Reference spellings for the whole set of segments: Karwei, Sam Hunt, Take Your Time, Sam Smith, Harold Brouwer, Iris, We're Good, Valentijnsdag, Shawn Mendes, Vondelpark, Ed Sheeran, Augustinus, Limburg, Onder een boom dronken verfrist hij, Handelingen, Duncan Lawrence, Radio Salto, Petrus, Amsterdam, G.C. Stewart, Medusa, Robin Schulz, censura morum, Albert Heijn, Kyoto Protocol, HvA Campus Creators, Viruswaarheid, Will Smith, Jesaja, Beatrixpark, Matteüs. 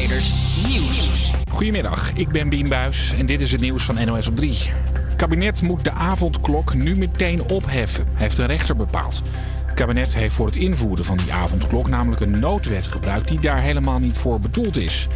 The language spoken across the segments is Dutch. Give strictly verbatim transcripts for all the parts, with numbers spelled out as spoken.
Creators Nieuws. Goedemiddag, ik ben Biem Buijs en dit is het nieuws van N O S op drie. Het kabinet moet de avondklok nu meteen opheffen, heeft een rechter bepaald. Het kabinet heeft voor het invoeren van die avondklok namelijk een noodwet gebruikt die daar helemaal niet voor bedoeld is.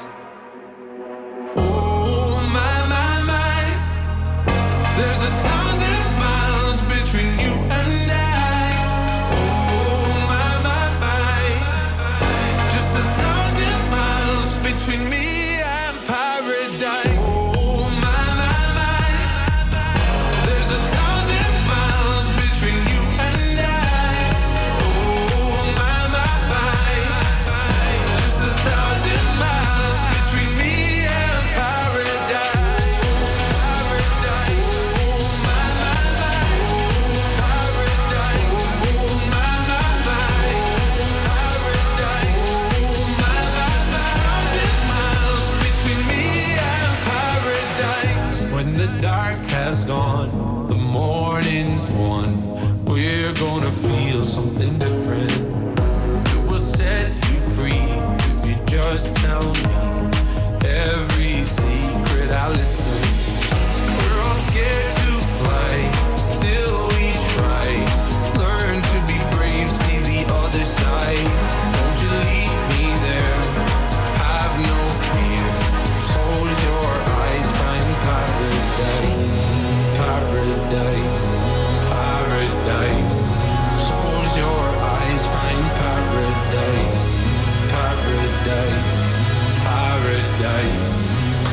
There's a thousand miles between you and I. Oh my, my, my. Just a thousand miles between me and paradise. Oh my, my, my. There's a thousand miles between you and I. Oh my, my, my. Just a thousand miles between me and paradise. Dark has gone, the morning's won. We're gonna feel something different. It will set you free if you just tell me every secret I listen. We're all scared to fly, still we try. Learn to be brave, see the other side. Won't you lead me there? Have no fear. Close your eyes, find power. Paradise, paradise, paradise. Close your eyes, find paradise, paradise, paradise.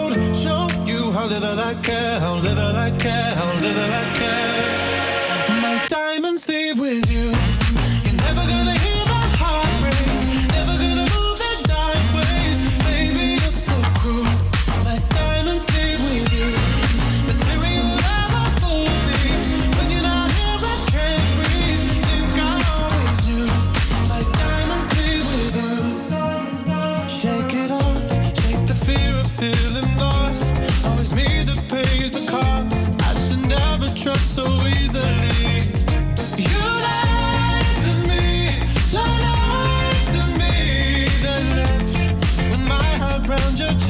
Show you how little I care, how little I care, how little I care. My diamonds leave with you. You're never gonna hear my heart break. Never gonna move the dark ways. Baby, you're so cruel. My diamonds leave with you. Material ever fooled me. When you're not here, I can't breathe. Think I always knew. My diamonds leave with you. Shake it off. Fear of feeling lost, always me that pays the cost. I should never trust so easily. You lied to me, lied to me, then left with my heart round your chest.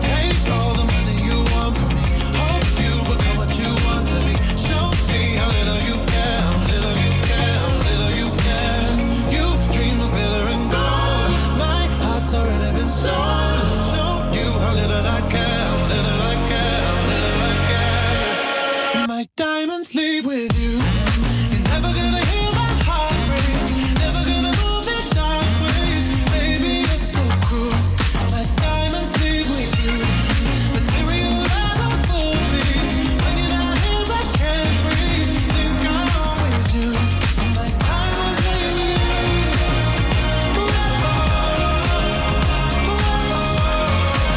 Take all the money you want from me. Hope you become what you want to be. Show me how little you care, how little you care, how little you care. You dream of glitter and gold. My it's already been sold. Show you how little I care, how little I care, how little I care. My diamonds leave with you. You're never gonna hear my heart break. Never gonna move the dark ways. Baby, you're so cruel. My diamonds leave with you. Material ever fooled me. When you're not here, I can't breathe. Think I always knew. My diamonds leave with you. Never gonna hear my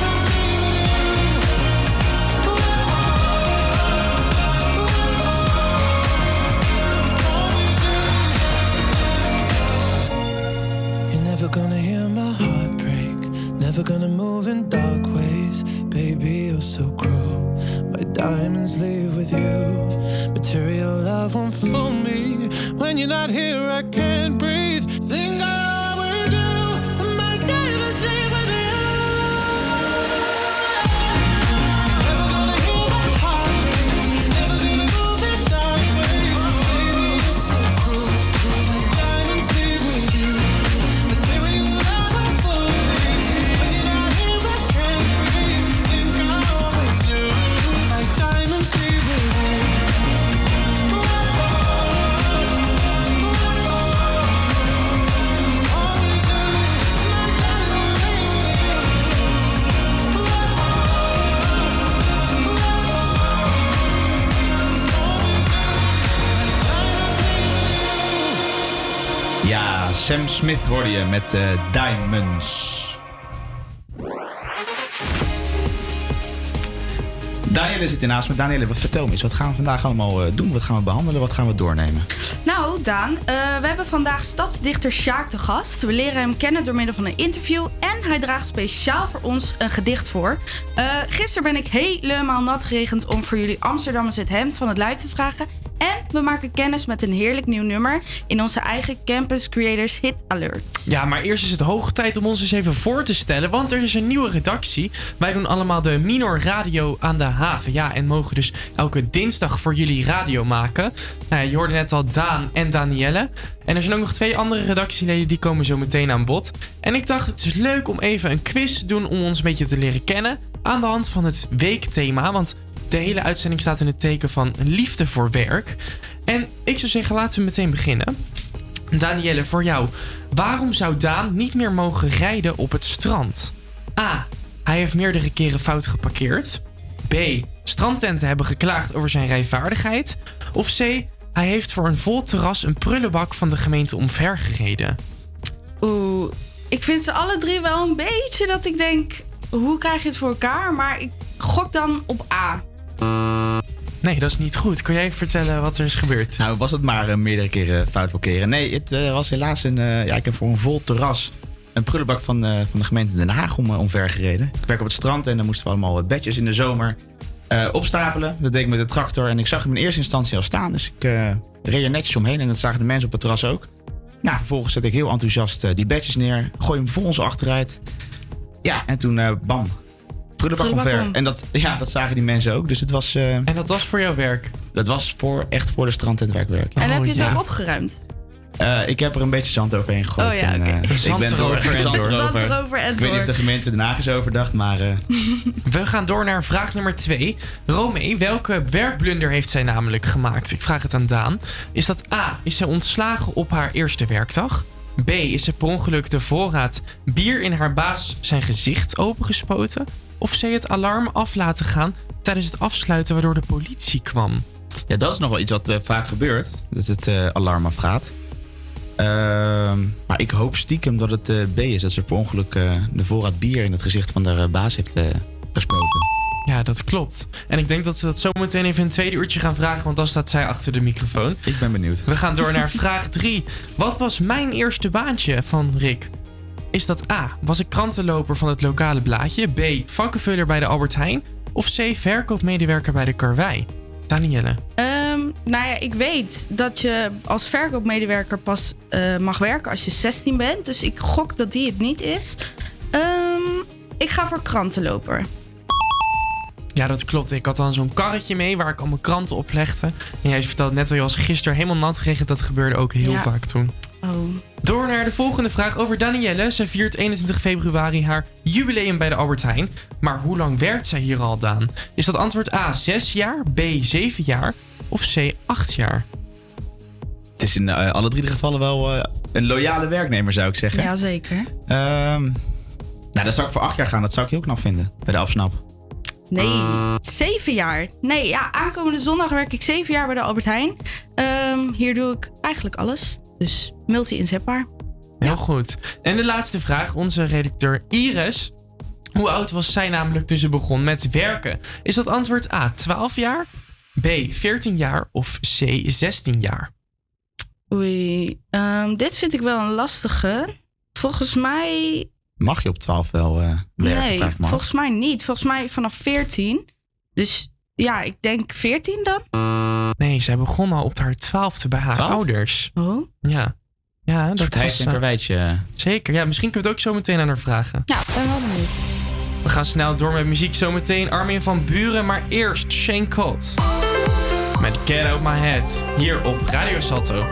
heart break. Never gonna move in dark ways. Baby, you're so cruel. My diamonds leave with you. Material love won't fool me. When you're not here, I can't breathe. Think I always do. My diamonds leave with you. Sam Smith hoorde je met uh, Diamonds. Daniëlle zit ernaast me. Daniëlle, vertel me eens, wat gaan we vandaag allemaal uh, doen? Wat gaan we behandelen? Wat gaan we doornemen? Nou, Daan, uh, we hebben vandaag stadsdichter Sjaak te gast. We leren hem kennen door middel van een interview. En hij draagt speciaal voor ons een gedicht voor. Uh, gisteren ben ik helemaal nat geregend om voor jullie Amsterdammers het hemd van het lijf te vragen. En we maken kennis met een heerlijk nieuw nummer in onze eigen Campus Creators Hit Alert. Ja, maar eerst is het hoog tijd om ons eens even voor te stellen, want er is een nieuwe redactie. Wij doen allemaal de Minor Radio aan de haven. Ja, en mogen dus elke dinsdag voor jullie radio maken. Nou ja, je hoorde net al Daan en Daniëlle. En er zijn ook nog twee andere redactieleden, die komen zo meteen aan bod. En ik dacht, het is leuk om even een quiz te doen om ons een beetje te leren kennen aan de hand van het weekthema, want de hele uitzending staat in het teken van liefde voor werk. En ik zou zeggen, laten we meteen beginnen. Daniëlle, voor jou. Waarom zou Daan niet meer mogen rijden op het strand? A. Hij heeft meerdere keren fout geparkeerd. B. Strandtenten hebben geklaagd over zijn rijvaardigheid. Of C. Hij heeft voor een vol terras een prullenbak van de gemeente omvergereden. Oeh, ik vind ze alle drie wel een beetje dat ik denk, hoe krijg je het voor elkaar? Maar ik gok dan op A. Nee, dat is niet goed. Kun jij vertellen wat er is gebeurd? Nou, was het maar uh, meerdere keren fout blokkeren. Nee, het uh, was helaas een, uh, ja, ik heb voor een vol terras een prullenbak van, uh, van de gemeente Den Haag om, uh, omvergereden. Ik werk op het strand en dan moesten we allemaal uh, bedjes in de zomer uh, opstapelen. Dat deed ik met de tractor en ik zag hem in eerste instantie al staan. Dus ik uh, reed er netjes omheen en dat zagen de mensen op het terras ook. Nou, vervolgens zet ik heel enthousiast uh, die badges neer. Gooi hem voor ons achteruit. Ja, en toen uh, bam. Prullenbak omver. En dat, ja, dat zagen die mensen ook. Dus het was... Uh, en dat was voor jouw werk? Dat was voor, echt voor de strandtentwerkwerk. Ja. En heb je het ja. ook opgeruimd? Uh, ik heb er een beetje zand overheen gegooid. Oh ja, oké. Okay. Uh, zand, erover, zand erover. Zand erover en door. Ik weet niet of de gemeente Den Haag is overdacht, maar... Uh... We gaan door naar vraag nummer twee. Romee, welke werkblunder heeft zij namelijk gemaakt? Ik vraag het aan Daan. Is dat A, is zij ontslagen op haar eerste werkdag? B, is ze per ongeluk de voorraad bier in haar baas zijn gezicht opengespoten? Of C, het alarm af laten gaan tijdens het afsluiten waardoor de politie kwam? Ja, dat is nog wel iets wat uh, vaak gebeurt. Dat het uh, alarm afgaat. Uh, maar ik hoop stiekem dat het uh, B is. Dat ze per ongeluk uh, de voorraad bier in het gezicht van haar uh, baas heeft uh, gespoten. Ja, dat klopt. En ik denk dat we dat zo meteen even een tweede uurtje gaan vragen. Want dan staat zij achter de microfoon. Ik ben benieuwd. We gaan door naar vraag drie. Wat was mijn eerste baantje van Rick? Is dat A, was ik krantenloper van het lokale blaadje? B, vakkenvuller bij de Albert Heijn? Of C, verkoopmedewerker bij de karwei? Daniëlle. Um, nou ja, ik weet dat je als verkoopmedewerker pas uh, mag werken als je zestien bent. Dus ik gok dat die het niet is. Um, ik ga voor krantenloper. Ja, dat klopt. Ik had dan zo'n karretje mee waar ik al mijn kranten op legde. En jij vertelde net al, je was gisteren helemaal nat gekregen. Dat gebeurde ook heel ja. vaak toen. Oh. Door naar de volgende vraag over Daniëlle. Zij viert eenentwintig februari haar jubileum bij de Albert Heijn. Maar hoe lang werkt zij hier al, Daan? Is dat antwoord A, zes jaar, B, zeven jaar of C, acht jaar? Het is in uh, alle drie de gevallen wel uh, een loyale werknemer, zou ik zeggen. Jazeker. Um, nou, dan zou ik voor acht jaar gaan. Dat zou ik heel knap vinden bij de afsnap. Nee, zeven jaar. Nee, ja, aankomende zondag werk ik zeven jaar bij de Albert Heijn. Um, hier doe ik eigenlijk alles. Dus multi-inzetbaar. Heel ja. goed. En de laatste vraag, onze redacteur Iris. Hoe oud was zij namelijk toen ze begon met werken? Is dat antwoord A, twaalf jaar, B, veertien jaar of C, zestien jaar? Oei, um, dit vind ik wel een lastige. Volgens mij... Mag je op twaalf wel uh, werken? Nee, volgens mij niet. Volgens mij vanaf veertien. Dus ja, ik denk veertien dan. Nee, zij begon al op haar twaalfde bij haar twaalf? Ouders. Oh? Ja. Ja, dat Vertijs was... een karweitje. Zeker. Ja, misschien kunnen we het ook zo meteen aan haar vragen. Ja, ben wel benieuwd. We gaan snel door met muziek zometeen. Armin van Buren, maar eerst Shane Colt. Met Get Out My Head. Hier op Radio Salto.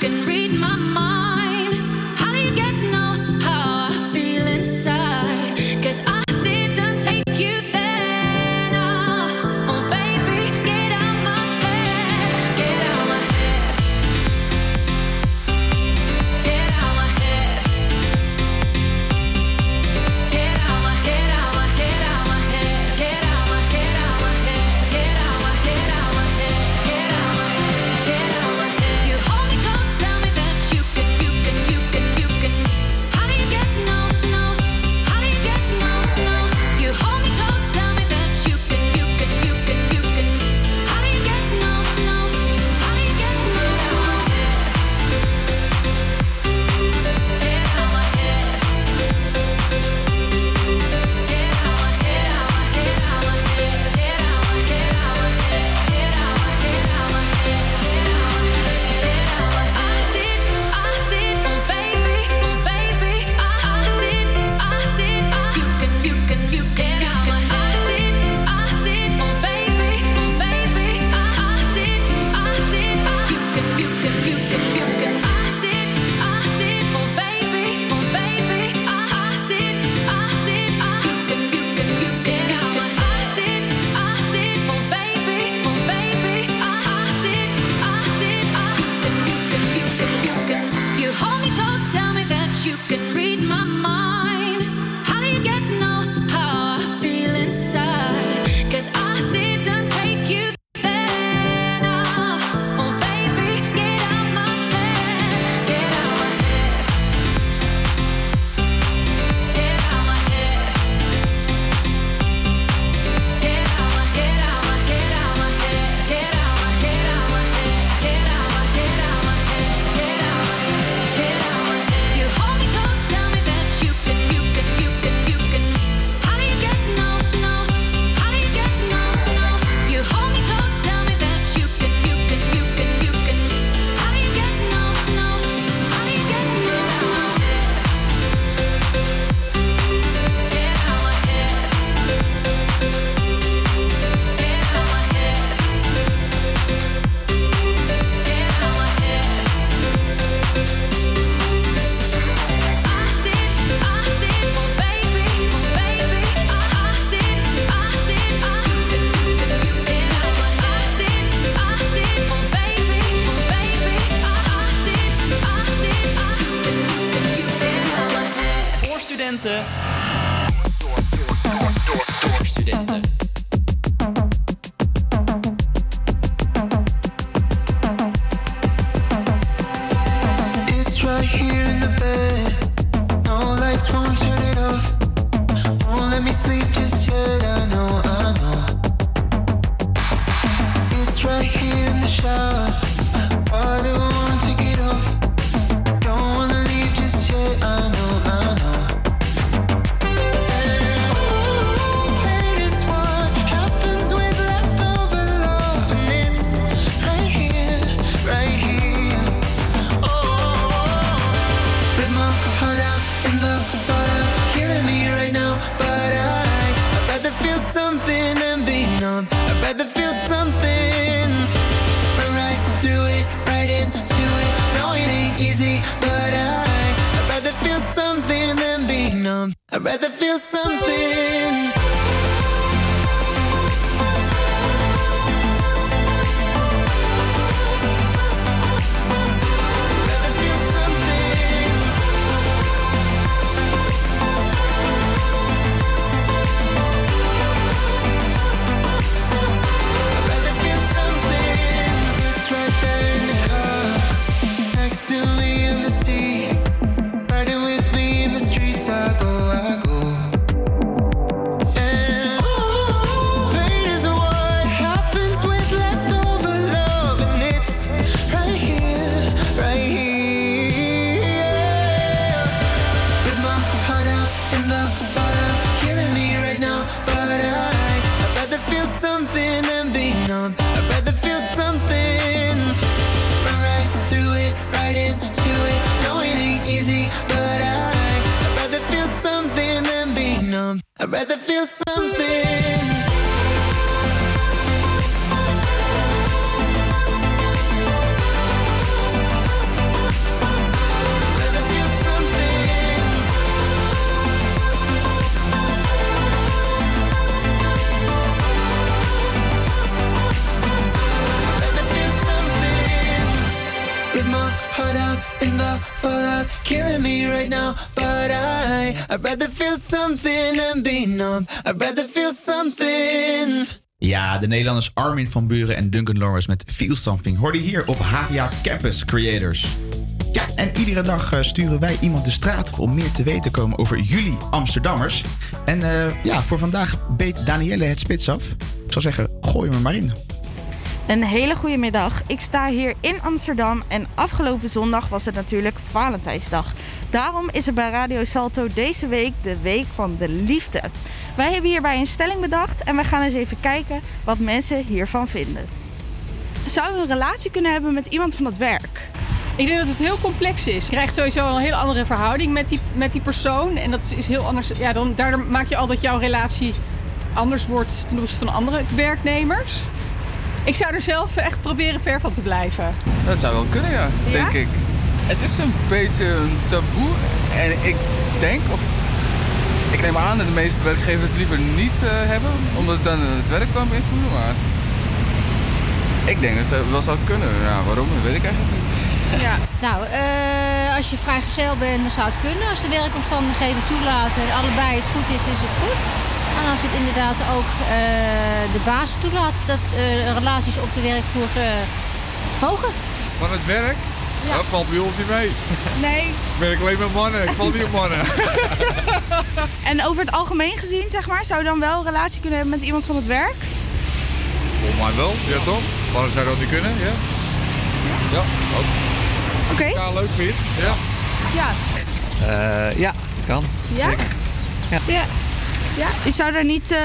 Can read my mind. studenten. Door, door, door, door, door studenten. It's right here in the bed. No lights won't turn it off. Won't let me sleep just yet. I know, I know. It's right here in the shower. Why do I want to get off? Don't wanna leave just yet, I know, I know. Ooh, hate is what happens with leftover love. And it's right here, right here. Oh, rip my heart out and love thought out. Killing me right now, but I I'd rather feel something than be numb. I'd rather feel something. Run right through it, right into it. No, it ain't easy, but I I'd rather feel something than be numb. I'd rather feel something. I'd rather feel something. In the fallout, killing me right now, but I I'd rather feel something than be numb. I'd rather feel something. Ja, de Nederlanders Armin van Buren en Duncan Lawrence met Feel Something hoorde hier op H v A Campus Creators. Ja, en iedere dag sturen wij iemand de straat op om meer te weten te komen over jullie Amsterdammers. En uh, ja, voor vandaag beet Daniëlle het spits af. Ik zou zeggen, gooi me maar in. Een hele goede middag. Ik sta hier in Amsterdam en afgelopen zondag was het natuurlijk Valentijnsdag. Daarom is er bij Radio Salto deze week de Week van de Liefde. Wij hebben hierbij een stelling bedacht en we gaan eens even kijken wat mensen hiervan vinden. Zou je een relatie kunnen hebben met iemand van het werk? Ik denk dat het heel complex is. Je krijgt sowieso een hele andere verhouding met die, met die persoon. En dat is heel anders. Ja, dan, daardoor maak je al dat jouw relatie anders wordt ten opzichte van andere werknemers. Ik zou er zelf echt proberen ver van te blijven. Dat zou wel kunnen, ja, ja? Denk ik. Het is een beetje een taboe. En ik denk, of ik neem aan dat de meeste werkgevers het liever niet uh, hebben. Omdat het dan het werk kan beïnvloeden. Maar ik denk dat het wel zou kunnen. Ja, waarom, dat weet ik eigenlijk niet. Ja. Nou, uh, als je vrijgezel bent, dan zou het kunnen. Als de werkomstandigheden toelaten en allebei het goed is, is het goed. En als het inderdaad ook uh, de baas toelaat dat uh, relaties op de werkvloer uh, hoger. Van het werk? Ja. Dat valt bij ons niet mee. Nee. Ik werk alleen met mannen, ik val niet op mannen. En over het algemeen gezien, zeg maar, zou je dan wel een relatie kunnen hebben met iemand van het werk? Volgens mij wel, ja toch? Waarom zou dat niet kunnen? Ja. Ja, ook. Oké. Okay. Ja, leuk vind. Ja. Ja. Uh, ja, het kan. Ja? Zeker. Ja. Ja. Ja? U zou daar niet uh,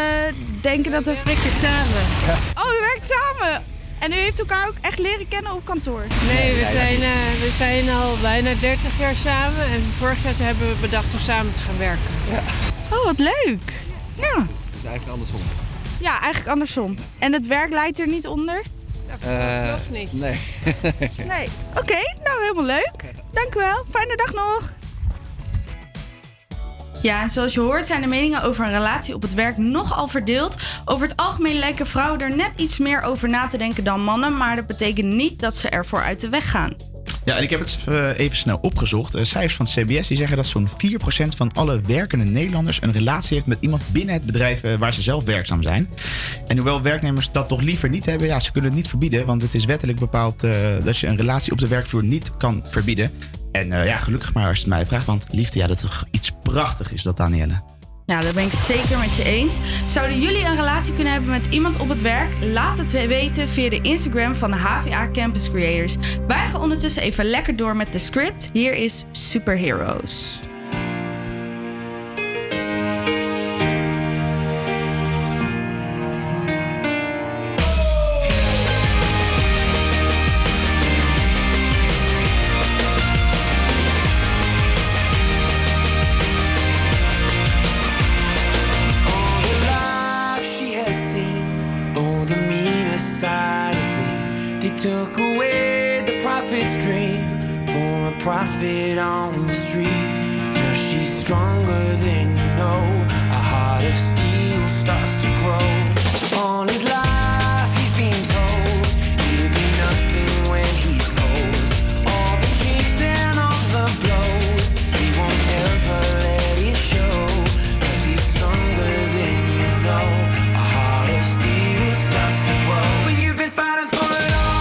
denken dat er... We werken samen. Ja. Oh, u werkt samen! En u heeft elkaar ook echt leren kennen op kantoor? Nee, we zijn, uh, we zijn al bijna dertig jaar samen. En vorig jaar hebben we bedacht om samen te gaan werken. Ja. Oh, wat leuk! Ja. Het is eigenlijk andersom. Ja, eigenlijk andersom. En het werk leidt er niet onder? Nou, volgens nog niet. Nee. Nee. Oké, okay, nou helemaal leuk. Dank u wel. Fijne dag nog. Ja, en zoals je hoort zijn de meningen over een relatie op het werk nogal verdeeld. Over het algemeen lijken vrouwen er net iets meer over na te denken dan mannen, maar dat betekent niet dat ze ervoor uit de weg gaan. Ja, en ik heb het even snel opgezocht. Cijfers van het C B S die zeggen dat zo'n vier procent van alle werkende Nederlanders een relatie heeft met iemand binnen het bedrijf waar ze zelf werkzaam zijn. En hoewel werknemers dat toch liever niet hebben, ja, ze kunnen het niet verbieden. Want het is wettelijk bepaald uh, dat je een relatie op de werkvloer niet kan verbieden. En uh, ja, gelukkig maar als je het mij vraagt. Want liefde, ja, dat is toch iets prachtig is dat, Daniëlle. Nou, daar ben ik zeker met je eens. Zouden jullie een relatie kunnen hebben met iemand op het werk? Laat het weten via de Instagram van de H V A Campus Creators. Wij gaan ondertussen even lekker door met de script. Hier is Superheroes. Took away the prophet's dream for a prophet on the street. Now she's stronger than you know. A heart of steel starts to grow. All his life he's been told he'll be nothing when he's old. All the kicks and all the blows, he won't ever let it show. 'Cause he's stronger than you know. A heart of steel starts to grow. When you've been fighting for it all.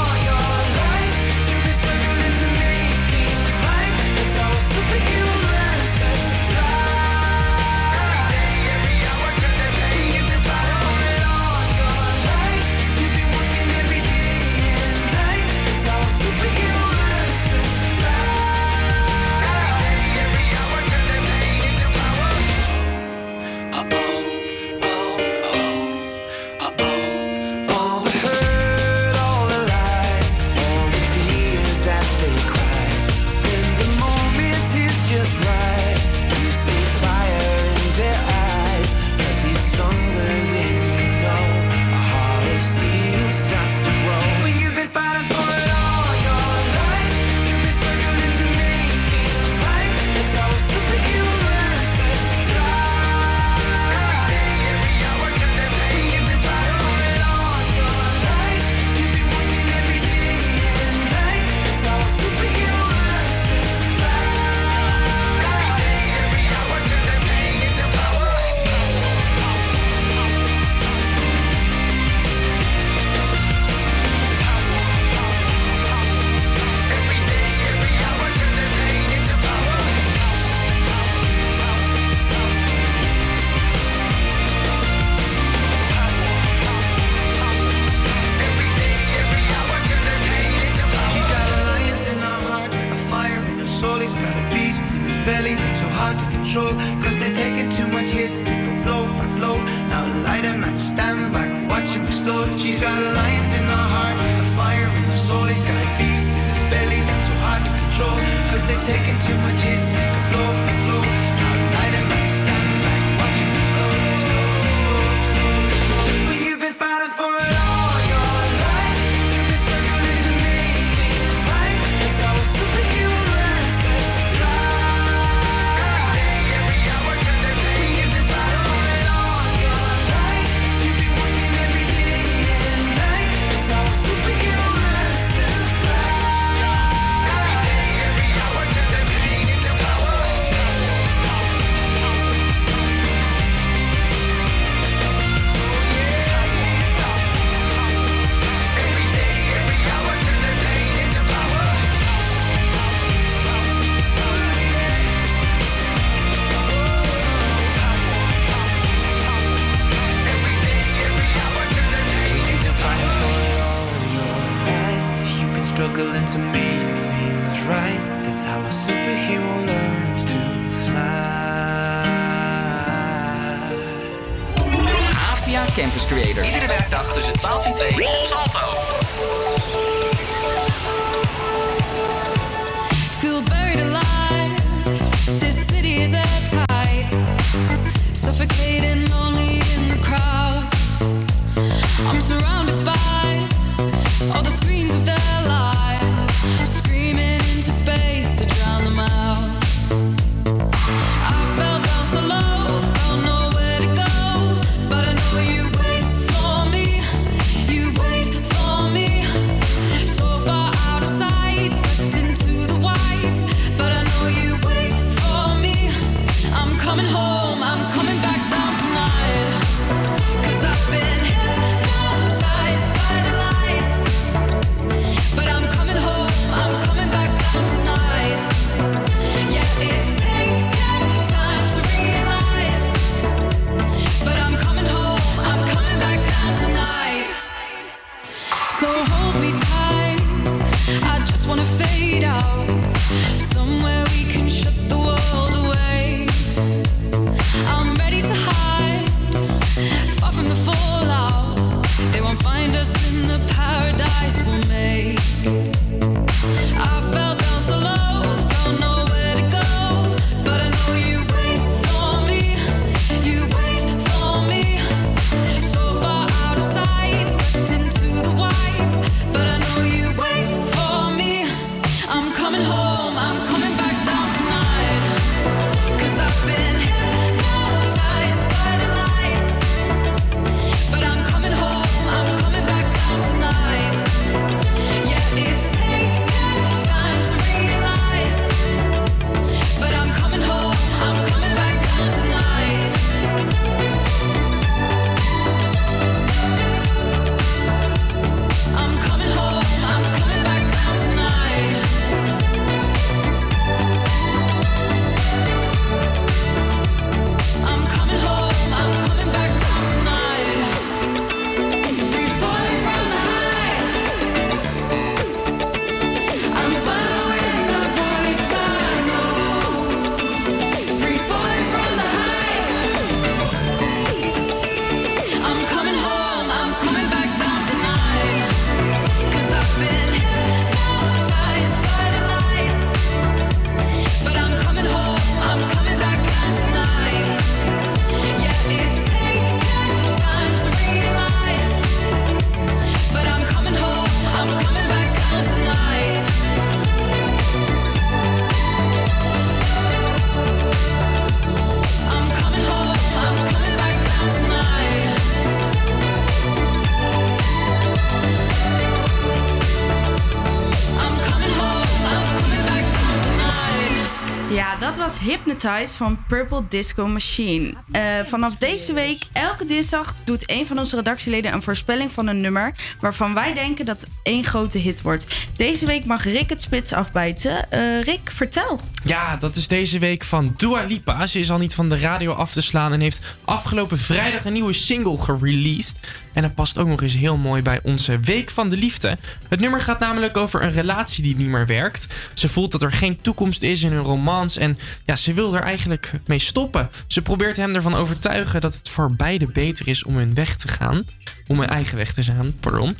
Hypnotize van Purple Disco Machine. Uh, vanaf deze week, elke dinsdag, doet een van onze redactieleden een voorspelling van een nummer waarvan wij denken dat het één grote hit wordt. Deze week mag Rick het spits afbijten. Uh, Rick, vertel. Ja, dat is deze week van Dua Lipa. Ze is al niet van de radio af te slaan en heeft afgelopen vrijdag een nieuwe single gereleased. En dat past ook nog eens heel mooi bij onze Week van de Liefde. Het nummer gaat namelijk over een relatie die niet meer werkt. Ze voelt dat er geen toekomst is in hun romance en ja, ze wil er eigenlijk mee stoppen. Ze probeert hem ervan overtuigen dat het voor beiden beter is om hun weg te gaan. Om hun eigen weg te gaan, pardon.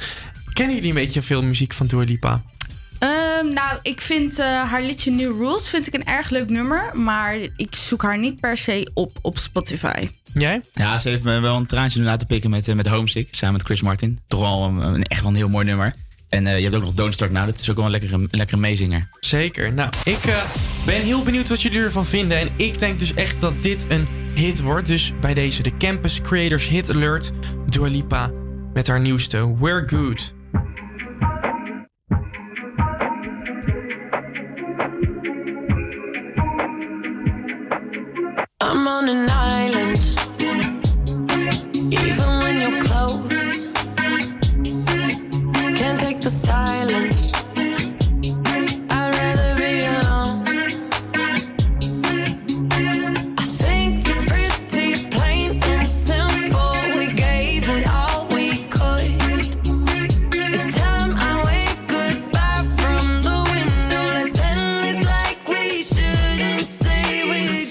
Kennen jullie een beetje veel muziek van Dua Lipa? Um, nou, ik vind uh, haar liedje New Rules vind ik een erg leuk nummer. Maar ik zoek haar niet per se op op Spotify. Jij? Ja, ze heeft me wel een traantje doen laten pikken met, met Homesick. Samen met Chris Martin. Toch wel een, een, echt wel een heel mooi nummer. En uh, je hebt ook nog Don't Start Now. Dat is ook wel een lekkere, een lekkere meezinger. Zeker. Nou, ik uh, ben heel benieuwd wat jullie ervan vinden. En ik denk dus echt dat dit een hit wordt. Dus bij deze de Campus Creators Hit Alert. Dua Lipa met haar nieuwste We're Good. I'm on an island, even when you're close, can't take the silence, I'd rather be alone, I think it's pretty plain and simple, we gave it all we could, it's time I wave goodbye from the window, let's end this like we shouldn't say we're good.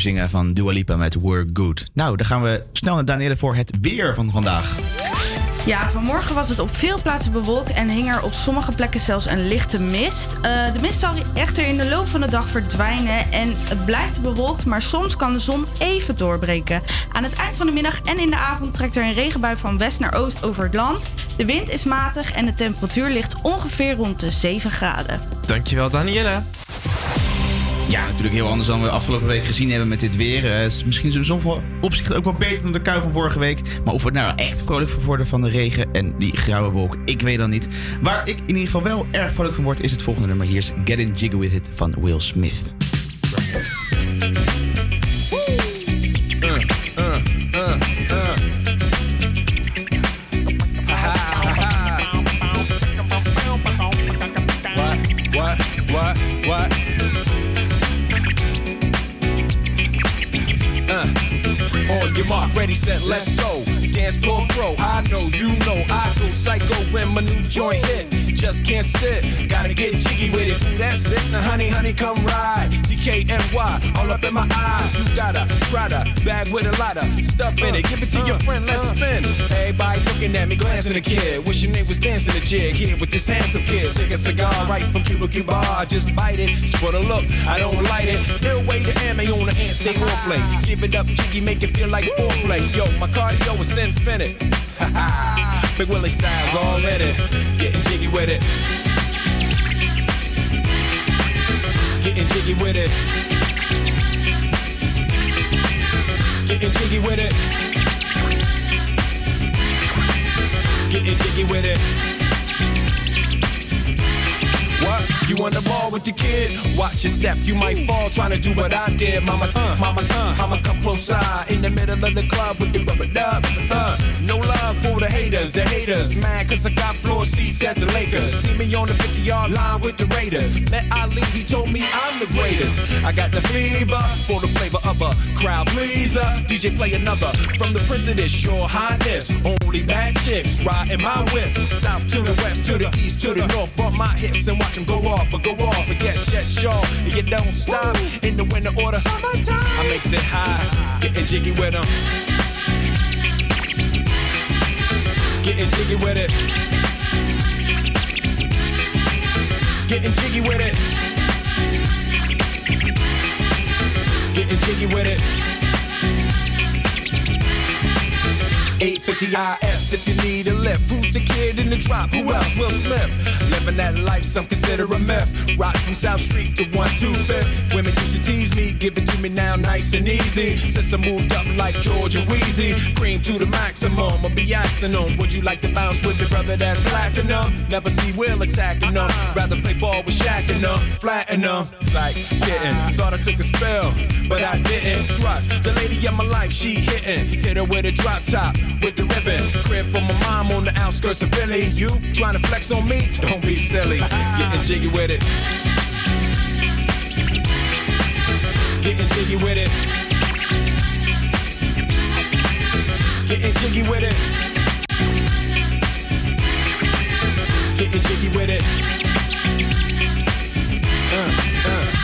zingen van Dua Lipa met We're Good. Nou, dan gaan we snel naar Daniëlle voor het weer van vandaag. Ja, vanmorgen was het op veel plaatsen bewolkt en hing er op sommige plekken zelfs een lichte mist. Uh, de mist zal echter in de loop van de dag verdwijnen en het blijft bewolkt, maar soms kan de zon even doorbreken. Aan het eind van de middag en in de avond trekt er een regenbui van west naar oost over het land. De wind is matig en de temperatuur ligt ongeveer rond de zeven graden. Dankjewel, Daniëlle. Ja, natuurlijk heel anders dan we afgelopen week gezien hebben met dit weer. Uh, is misschien in sommige opzichten ook wel beter dan de kou van vorige week. Maar of we nou echt vrolijk van worden van de regen en die grauwe wolk, ik weet dan niet. Waar ik in ieder geval wel erg vrolijk van word, is het volgende nummer. Hier is Get In Jiggy With It van Will Smith. What, what, what, what? On your mark, ready, set, let's go. Dance floor pro, I know, you know, I go psycho when my new joint hit. Just can't sit, gotta get jiggy with it. That's it, now honey, honey, come ride. T K N Y, all up in my eyes. You got a Prada bag with a lot of stuff in it. Give it to your friend, let's spin. Everybody looking at me, glancing a kid. Wishing they was dancing a jig here with this handsome kid. Sick a cigar right from Cuba Cuba. I just bite it, it's for the look, I don't light it. They'll wait to hand me on the hand, stay on play. Give it up, jiggy, make it feel like foreplay. Yo, my cardio is infinite. Ha ha, Big Willie style's all in it. Getting jiggy with it. Getting jiggy with it. Getting jiggy with it. Getting jiggy with it. What? You on the ball with your kid? Watch your step, you might fall trying to do what I did. Mama, uh, mama, uh, mama, come close side in the middle of the club with the rubber dub. Uh, no love for the haters, the haters mad cause I got floor seats at the Lakers. See me on the fifty-yard line with the Raiders. Met Ali, he told me I'm the greatest. I got the fever for the flavor of a crowd pleaser. D J play another from the prison, it's your highness. Only bad chicks riding my whip. South to the west, to the east, to the north. Bump my hips and watch them go off. But go off, but yes, yes, y'all. And you don't stop in the winter order. Summertime. I makes it high. Getting jiggy with them. Getting jiggy with it. Getting jiggy with it. Getting jiggy with it. eight fifty I S if you need a lift. Who's the kid in the drop? Who else will slip? Living that life, some consider a myth. Rock from South Street to one twenty-fifth. Women used to tease me, give it to me now nice and easy. Since I moved up like Georgia Wheezy, cream to the maximum, I'll be axing them. Would you like to bounce with your brother that's platinum? Never see Will attacking them. Rather play ball with Shaq and them, flatten them. Like getting, thought I took a spell, but I didn't. Trust the lady of my life, she hitting. Hit her with a drop top, with the ribbon. Crib for my mom on the outskirts of Philly. You trying to flex on me? Don't be silly, getting jiggy with it. Getting jiggy with it. Getting jiggy with it. Getting jiggy with it. Uh, uh.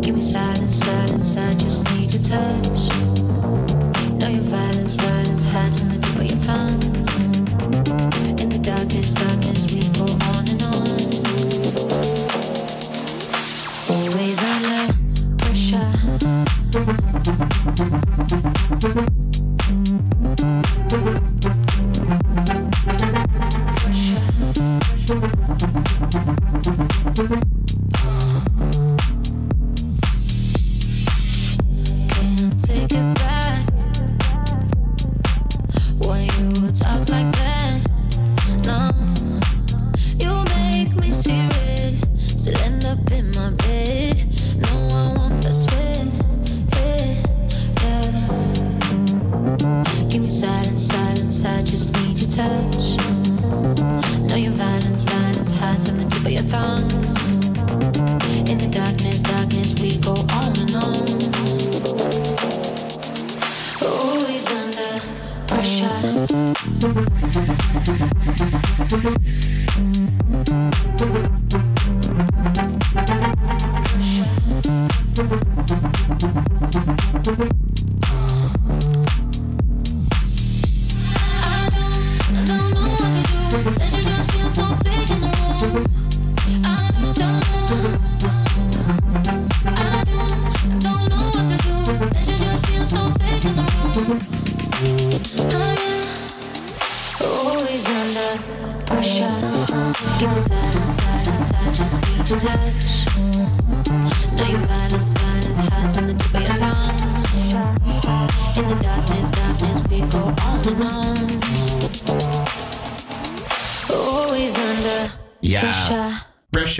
Give me silence, silence, I just need your touch. darkness, darkness, we go on and on. Always under pressure. Pressure. Can't take it back. Why you talk like that?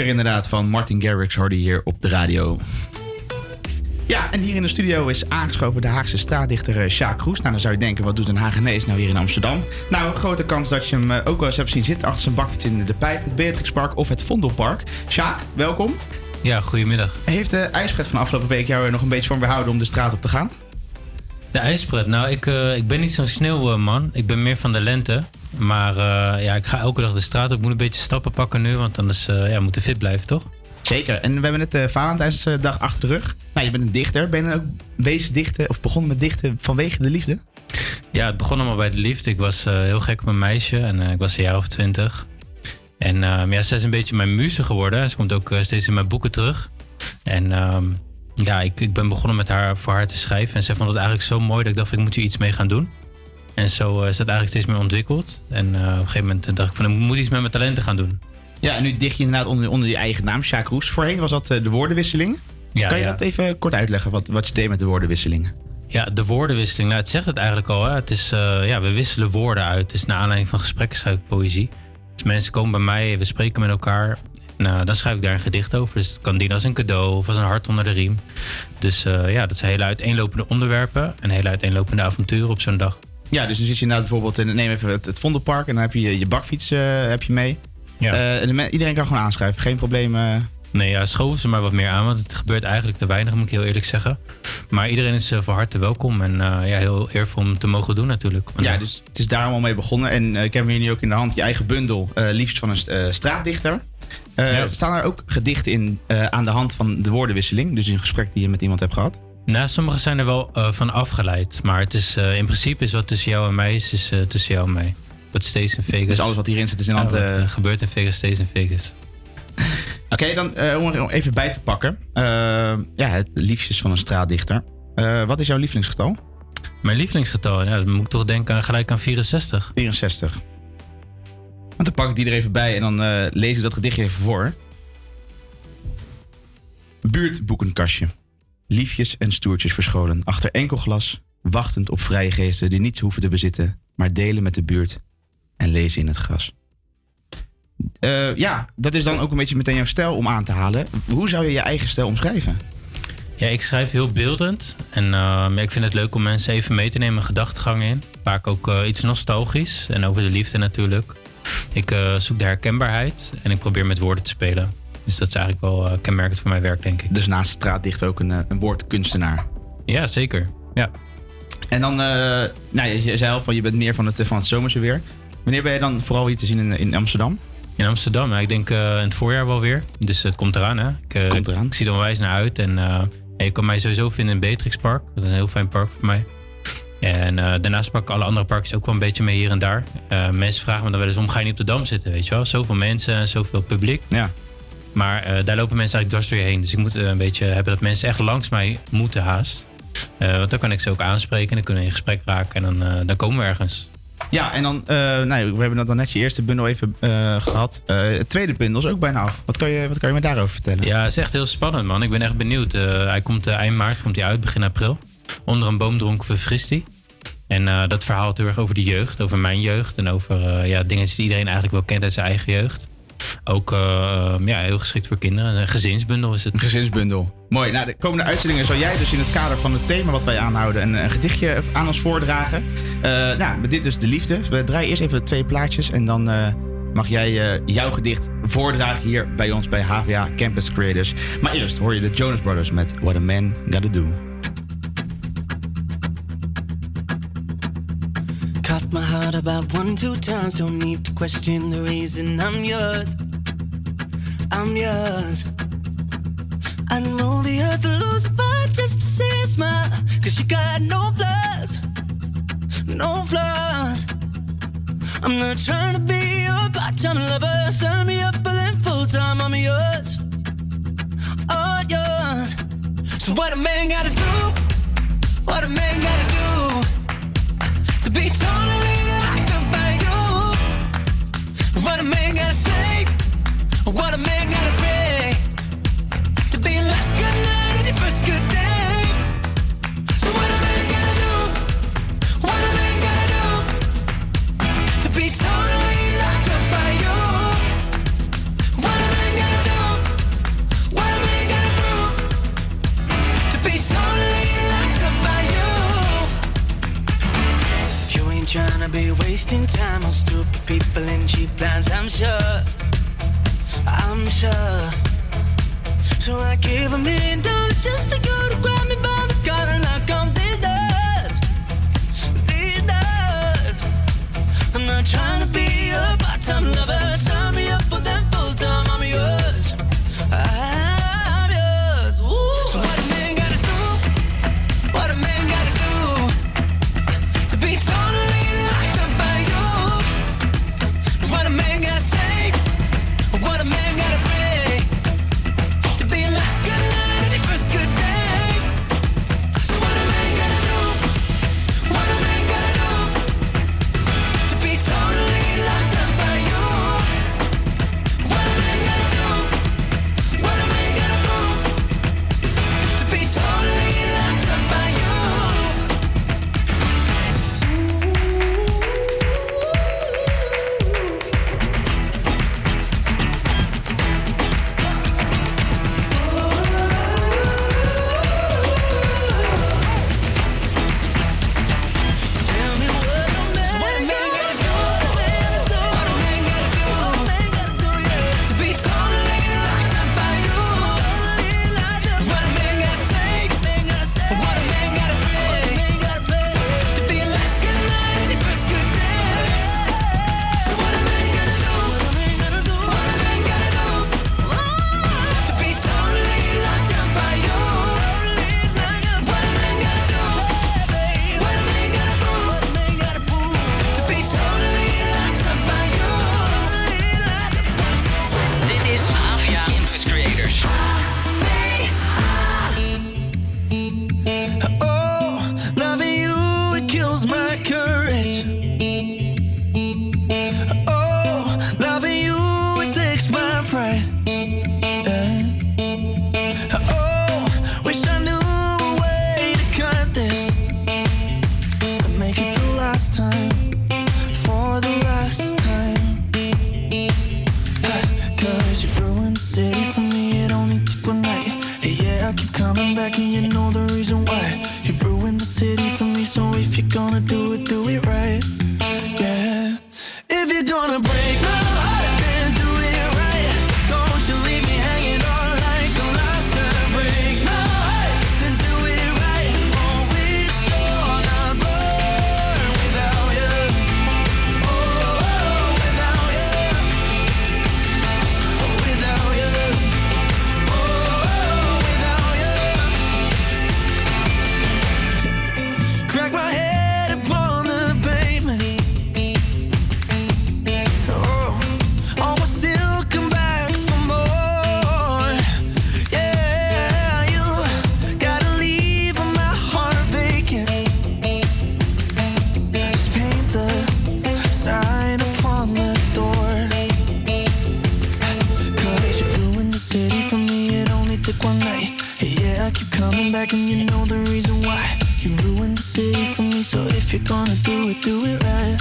Inderdaad, van Martin Garrix hoorde je hier op de radio. Ja, en hier in de studio is aangeschoven de Haagse straatdichter Sjaak Kroes. Nou, dan zou je denken, wat doet een Hagenees nou hier in Amsterdam? Nou, grote kans dat je hem ook wel eens hebt zien zitten achter zijn bakfiets in de Pijp, het Beatrixpark of het Vondelpark. Sjaak, welkom. Ja, goedemiddag. Heeft de ijspret van de afgelopen week jou er nog een beetje van behouden om de straat op te gaan? De ijspret? Nou, ik, uh, ik ben niet zo'n sneeuwman. Ik ben meer van de lente. Maar uh, ja, ik ga elke dag de straat op. Ik moet een beetje stappen pakken nu, want anders uh, ja, moet de fit blijven, toch? Zeker. En we hebben net uh, Valentijnsdag achter de rug. Nou, je bent een dichter. Ben je ook wezen dichten of begonnen met dichten vanwege de liefde? Ja, het begon allemaal bij de liefde. Ik was uh, heel gek op een meisje en uh, ik was een jaar of twintig. En uh, ja, zij is een beetje mijn muze geworden. Ze komt ook uh, steeds in mijn boeken terug. En uh, ja, ik, ik ben begonnen met haar voor haar te schrijven. En zij vond het eigenlijk zo mooi dat ik dacht, ik moet hier iets mee gaan doen. En zo is dat eigenlijk steeds meer ontwikkeld. En uh, op een gegeven moment dacht ik van, ik moet iets met mijn talenten gaan doen. Ja, en nu dicht je inderdaad onder, onder je eigen naam, Sjaak Kroes. Voorheen was dat uh, de woordenwisseling. Ja, kan je ja. dat even kort uitleggen, wat, wat je deed met de woordenwisselingen? Ja, de woordenwisseling, nou, het zegt het eigenlijk al. Hè? Het is, uh, ja, we wisselen woorden uit. Dus naar aanleiding van gesprekken schrijf ik poëzie. Dus mensen komen bij mij, we spreken met elkaar. En uh, dan schrijf ik daar een gedicht over. Dus het kan dienen als een cadeau of als een hart onder de riem. Dus uh, ja, dat zijn hele uiteenlopende onderwerpen en hele uiteenlopende avonturen op zo'n dag. Ja, dus dan zit je nou bijvoorbeeld in, neem even het, het Vondelpark en dan heb je je bakfiets uh, heb je mee. Ja. Uh, en men, iedereen kan gewoon aanschuiven, geen probleem. Uh... Nee, ja, schoven ze maar wat meer aan, want het gebeurt eigenlijk te weinig, moet ik heel eerlijk zeggen. Maar iedereen is uh, van harte welkom en uh, ja, heel eervol om te mogen doen natuurlijk. Ja, dus het is daarom al mee begonnen. En uh, ik heb hier nu ook in de hand je eigen bundel, uh, liefst van een uh, straatdichter. Uh, ja. Staan er ook gedichten in uh, aan de hand van de woordenwisseling, dus een gesprek die je met iemand hebt gehad? Nou, sommigen zijn er wel uh, van afgeleid. Maar het is, uh, in principe is wat tussen jou en mij is, is uh, tussen jou en mij. Wat steeds in Vegas. Dus alles wat hierin zit is in ja, hand, uh... wat, uh, gebeurt in Vegas, steeds in Vegas. Oké, okay, dan uh, om er even bij te pakken. Uh, ja, het liefjes van een straatdichter. Uh, wat is jouw lievelingsgetal? Mijn lievelingsgetal? Nou, dan moet ik toch denken aan, gelijk aan vierenzestig. vierenzestig. Want dan pak ik die er even bij en dan uh, lees ik dat gedichtje even voor. Buurtboekenkastje. Liefjes en stoertjes verscholen achter enkel glas, wachtend op vrije geesten die niets hoeven te bezitten, maar delen met de buurt en lezen in het gras. Uh, ja, dat is dan ook een beetje meteen jouw stijl om aan te halen. Hoe zou je je eigen stijl omschrijven? Ja, ik schrijf heel beeldend en uh, ik vind het leuk om mensen even mee te nemen een gedachtegang in. Vaak ook uh, iets nostalgisch en over de liefde natuurlijk. Ik uh, zoek de herkenbaarheid en ik probeer met woorden te spelen. Dus dat is eigenlijk wel uh, kenmerkend voor mijn werk, denk ik. Dus naast straatdichter ook een, een woordkunstenaar. Ja, zeker. Ja. En dan, uh, nou, je zei al van, je bent meer van het, van het zomerse weer. Wanneer ben je dan vooral hier te zien in, in Amsterdam? In Amsterdam, nou, ik denk uh, in het voorjaar wel weer. Dus het komt eraan, hè? Ik, uh, komt eraan. Ik zie er onwijs naar uit. En uh, je kan mij sowieso vinden in Beatrixpark. Dat is een heel fijn park voor mij. En uh, daarnaast pak ik alle andere parkjes ook wel een beetje mee hier en daar. Uh, mensen vragen me dan wel eens om, ga je niet op de Dam zitten, weet je wel? Zoveel mensen en zoveel publiek. Ja. Maar uh, daar lopen mensen eigenlijk dwars door je heen. Dus ik moet uh, een beetje hebben dat mensen echt langs mij moeten haast. Uh, want dan kan ik ze ook aanspreken en dan kunnen we in gesprek raken. En dan, uh, dan komen we ergens. Ja, en dan, uh, nou, we hebben dan net je eerste bundel even uh, gehad. Uh, het tweede bundel is ook bijna af. Wat kan je, wat kan je me daarover vertellen? Ja, het is echt heel spannend, man. Ik ben echt benieuwd. Uh, hij komt uh, eind maart, komt hij uit, begin april. Onder een boom dronken verfrist hij. En uh, dat verhaal gaat heel erg over de jeugd, over mijn jeugd. En over uh, ja, dingen die iedereen eigenlijk wel kent uit zijn eigen jeugd. Ook uh, ja, heel geschikt voor kinderen. Een gezinsbundel is het. Een gezinsbundel. Mooi. Nou, de komende uitzendingen zal jij dus in het kader van het thema wat wij aanhouden een, een gedichtje aan ons voordragen. Uh, nou, met dit dus de liefde. We draaien eerst even de twee plaatjes en dan uh, mag jij uh, jouw gedicht voordragen hier bij ons bij H V A Campus Creators. Maar eerst hoor je de Jonas Brothers met What a Man Gotta Do. Caught my heart about one, two times. Don't need to question the reason. I'm yours, I'm yours. I know the earth will lose a fight just to see a smile, cause you got no flaws, no flaws. I'm not trying to be your part-time lover. Sign me up for them full-time. I'm yours, all yours. So what a man gotta do, what a man gotta do, to be totally locked up by you. What a man gotta say, what a man gotta pray, to be last good night and your first good day. So what a man gotta do, what a man gotta do, to be totally locked up by you. What a man gotta do, what a man gotta prove, to be totally locked up by you. Trying to be wasting time on stupid people in cheap lines. I'm sure, I'm sure. So I gave a million dollars just to go to grab me by the collar and knock on these doors, these doors. I'm not trying to be a part-time lover. Sign me up for them full-time. I'm yours, I'm yours. Ooh. So what a man gotta do, what a man gotta do, to be totally what a man gotta pray, to be last good night and your first good day. flag and you know the reason why. You ruined the city for me, so if you're gonna do it, do it right.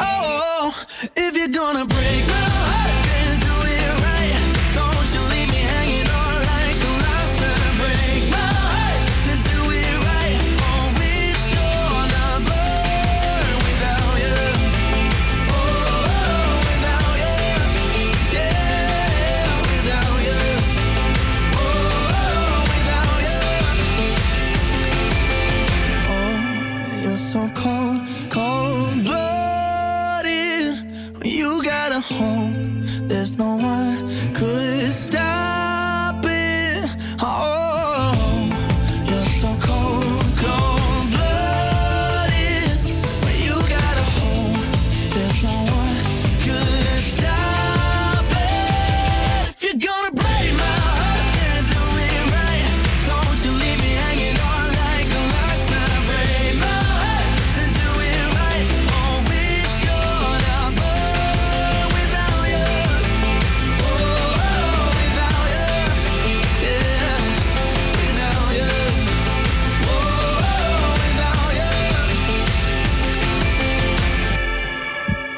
Oh, if you're gonna break my heart, then do it right. Don't you leave me hanging on like the last time. Break my heart, then do it right. Oh, it's gonna burn without you. Oh, without you. Yeah, without you. Oh, without you. Oh, you're so cold, cold blood. You got a home, there's no one could stop it. Oh, you're so cold, cold-blooded. When you got a home, there's no one could stop it. If you're gonna break my heart, then do it right. Don't you leave me hanging on like the last time. Break my heart, then do it right. Oh, it's gonna burn.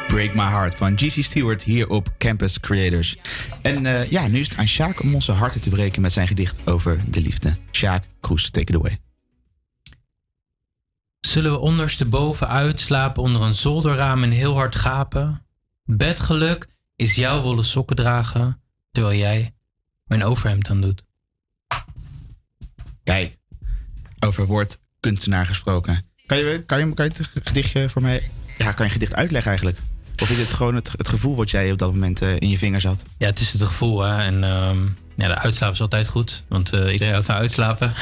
Break My Heart van G C Stewart hier op Campus Creators. En uh, ja, nu is het aan Sjaak om onze harten te breken met zijn gedicht over de liefde. Sjaak Kroes, take it away. Zullen we ondersteboven uitslapen onder een zolderraam en heel hard gapen? Bedgeluk is jouw wollen sokken dragen, terwijl jij mijn overhemd aan doet. Kijk, over woordkunstenaar gesproken. Kan je, kan je, kan je het gedichtje voor mij... Ja, kan je een gedicht uitleggen eigenlijk? Of is het gewoon het, het gevoel wat jij op dat moment uh, in je vingers had? Ja, het is het gevoel, hè. En um, ja, de uitslaap is altijd goed. Want uh, iedereen houdt van uitslapen.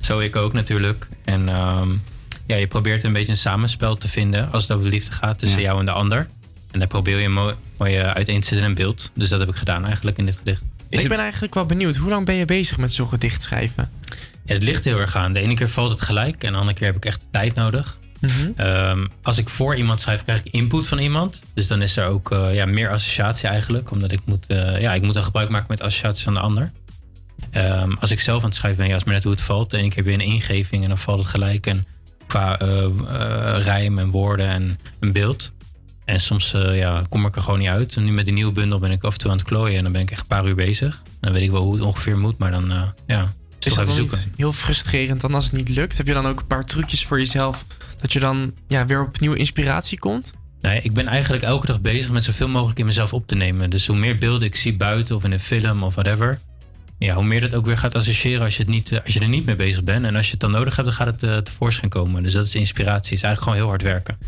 Zo ik ook natuurlijk. En um, ja, je probeert een beetje een samenspel te vinden... als het over liefde gaat tussen ja. jou en de ander. En daar probeer je een mooi, mooi uiteen te zetten in beeld. Dus dat heb ik gedaan eigenlijk in dit gedicht. Is ik het... ben eigenlijk wel benieuwd. Hoe lang ben je bezig met zo'n gedicht schrijven? Ja, het ligt heel erg aan. De ene keer valt het gelijk. En de andere keer heb ik echt tijd nodig. Mm-hmm. Um, als ik voor iemand schrijf, krijg ik input van iemand. Dus dan is er ook uh, ja, meer associatie eigenlijk. Omdat ik moet, uh, ja, ik moet dan gebruik maken met associaties van de ander. Um, als ik zelf aan het schrijven ben, ja, is maar net hoe het valt. De ene keer weer een ingeving en dan valt het gelijk. En qua uh, uh, rijm en woorden en een beeld. En soms uh, ja, kom ik er gewoon niet uit. En nu met die nieuwe bundel ben ik af en toe aan het klooien. En dan ben ik echt een paar uur bezig. Dan weet ik wel hoe het ongeveer moet, maar dan uh, ja... Is dat dan niet heel frustrerend dan als het niet lukt? Heb je dan ook een paar trucjes voor jezelf... dat je dan ja, weer op nieuwe inspiratie komt? Nee, ik ben eigenlijk elke dag bezig met zoveel mogelijk in mezelf op te nemen. Dus hoe meer beelden ik zie buiten of in een film of whatever... Ja, hoe meer dat ook weer gaat associëren als je, het niet, als je er niet mee bezig bent. En als je het dan nodig hebt, dan gaat het uh, tevoorschijn komen. Dus dat is inspiratie. Het is eigenlijk gewoon heel hard werken.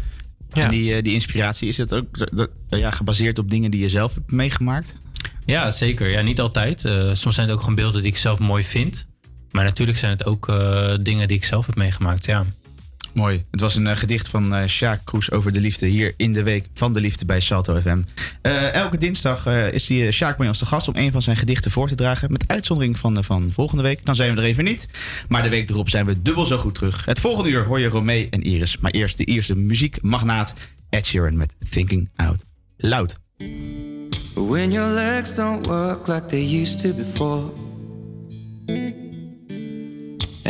Ja. En die, uh, die inspiratie, is dat ook dat, ja, gebaseerd op dingen die je zelf hebt meegemaakt? Ja, zeker. Ja, niet altijd. Uh, soms zijn het ook gewoon beelden die ik zelf mooi vind... Maar natuurlijk zijn het ook uh, dingen die ik zelf heb meegemaakt, ja. Mooi. Het was een uh, gedicht van uh, Sjaak Kroes over de liefde... hier in de Week van de Liefde bij Salto F M. Uh, elke dinsdag uh, is die, uh, Sjaak bij ons te gast... om een van zijn gedichten voor te dragen... met uitzondering van, uh, van volgende week. Dan zijn we er even niet. Maar de week erop zijn we dubbel zo goed terug. Het volgende uur hoor je Romee en Iris. Maar eerst de Ierse muziekmagnaat Ed Sheeran met Thinking Out Loud. When your legs don't work like they used to before...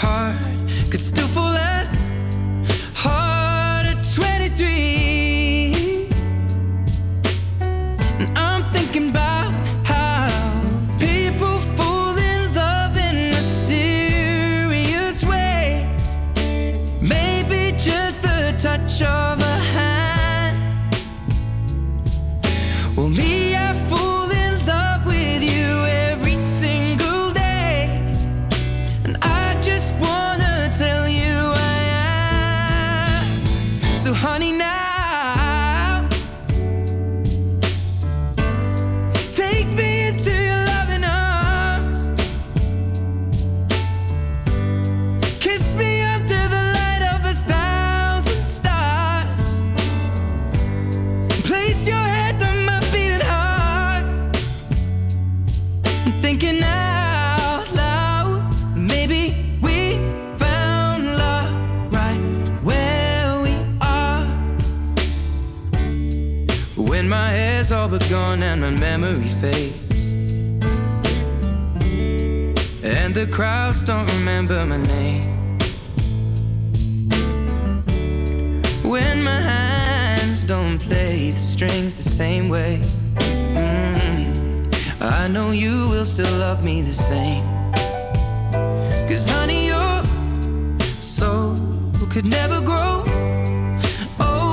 heart could still fall as hard at twenty-three. And I'm thinking about how people fall in love in mysterious ways. Maybe just the touch of a hand. Well, me, I fall in love with you every single day. And I so honey, now take me into your loving arms. hair's all begun and my memory fades, and the crowds don't remember my name. When my hands don't play the strings the same way, mm-hmm, I know you will still love me the same. 'Cause honey, your soul could never grow. Oh,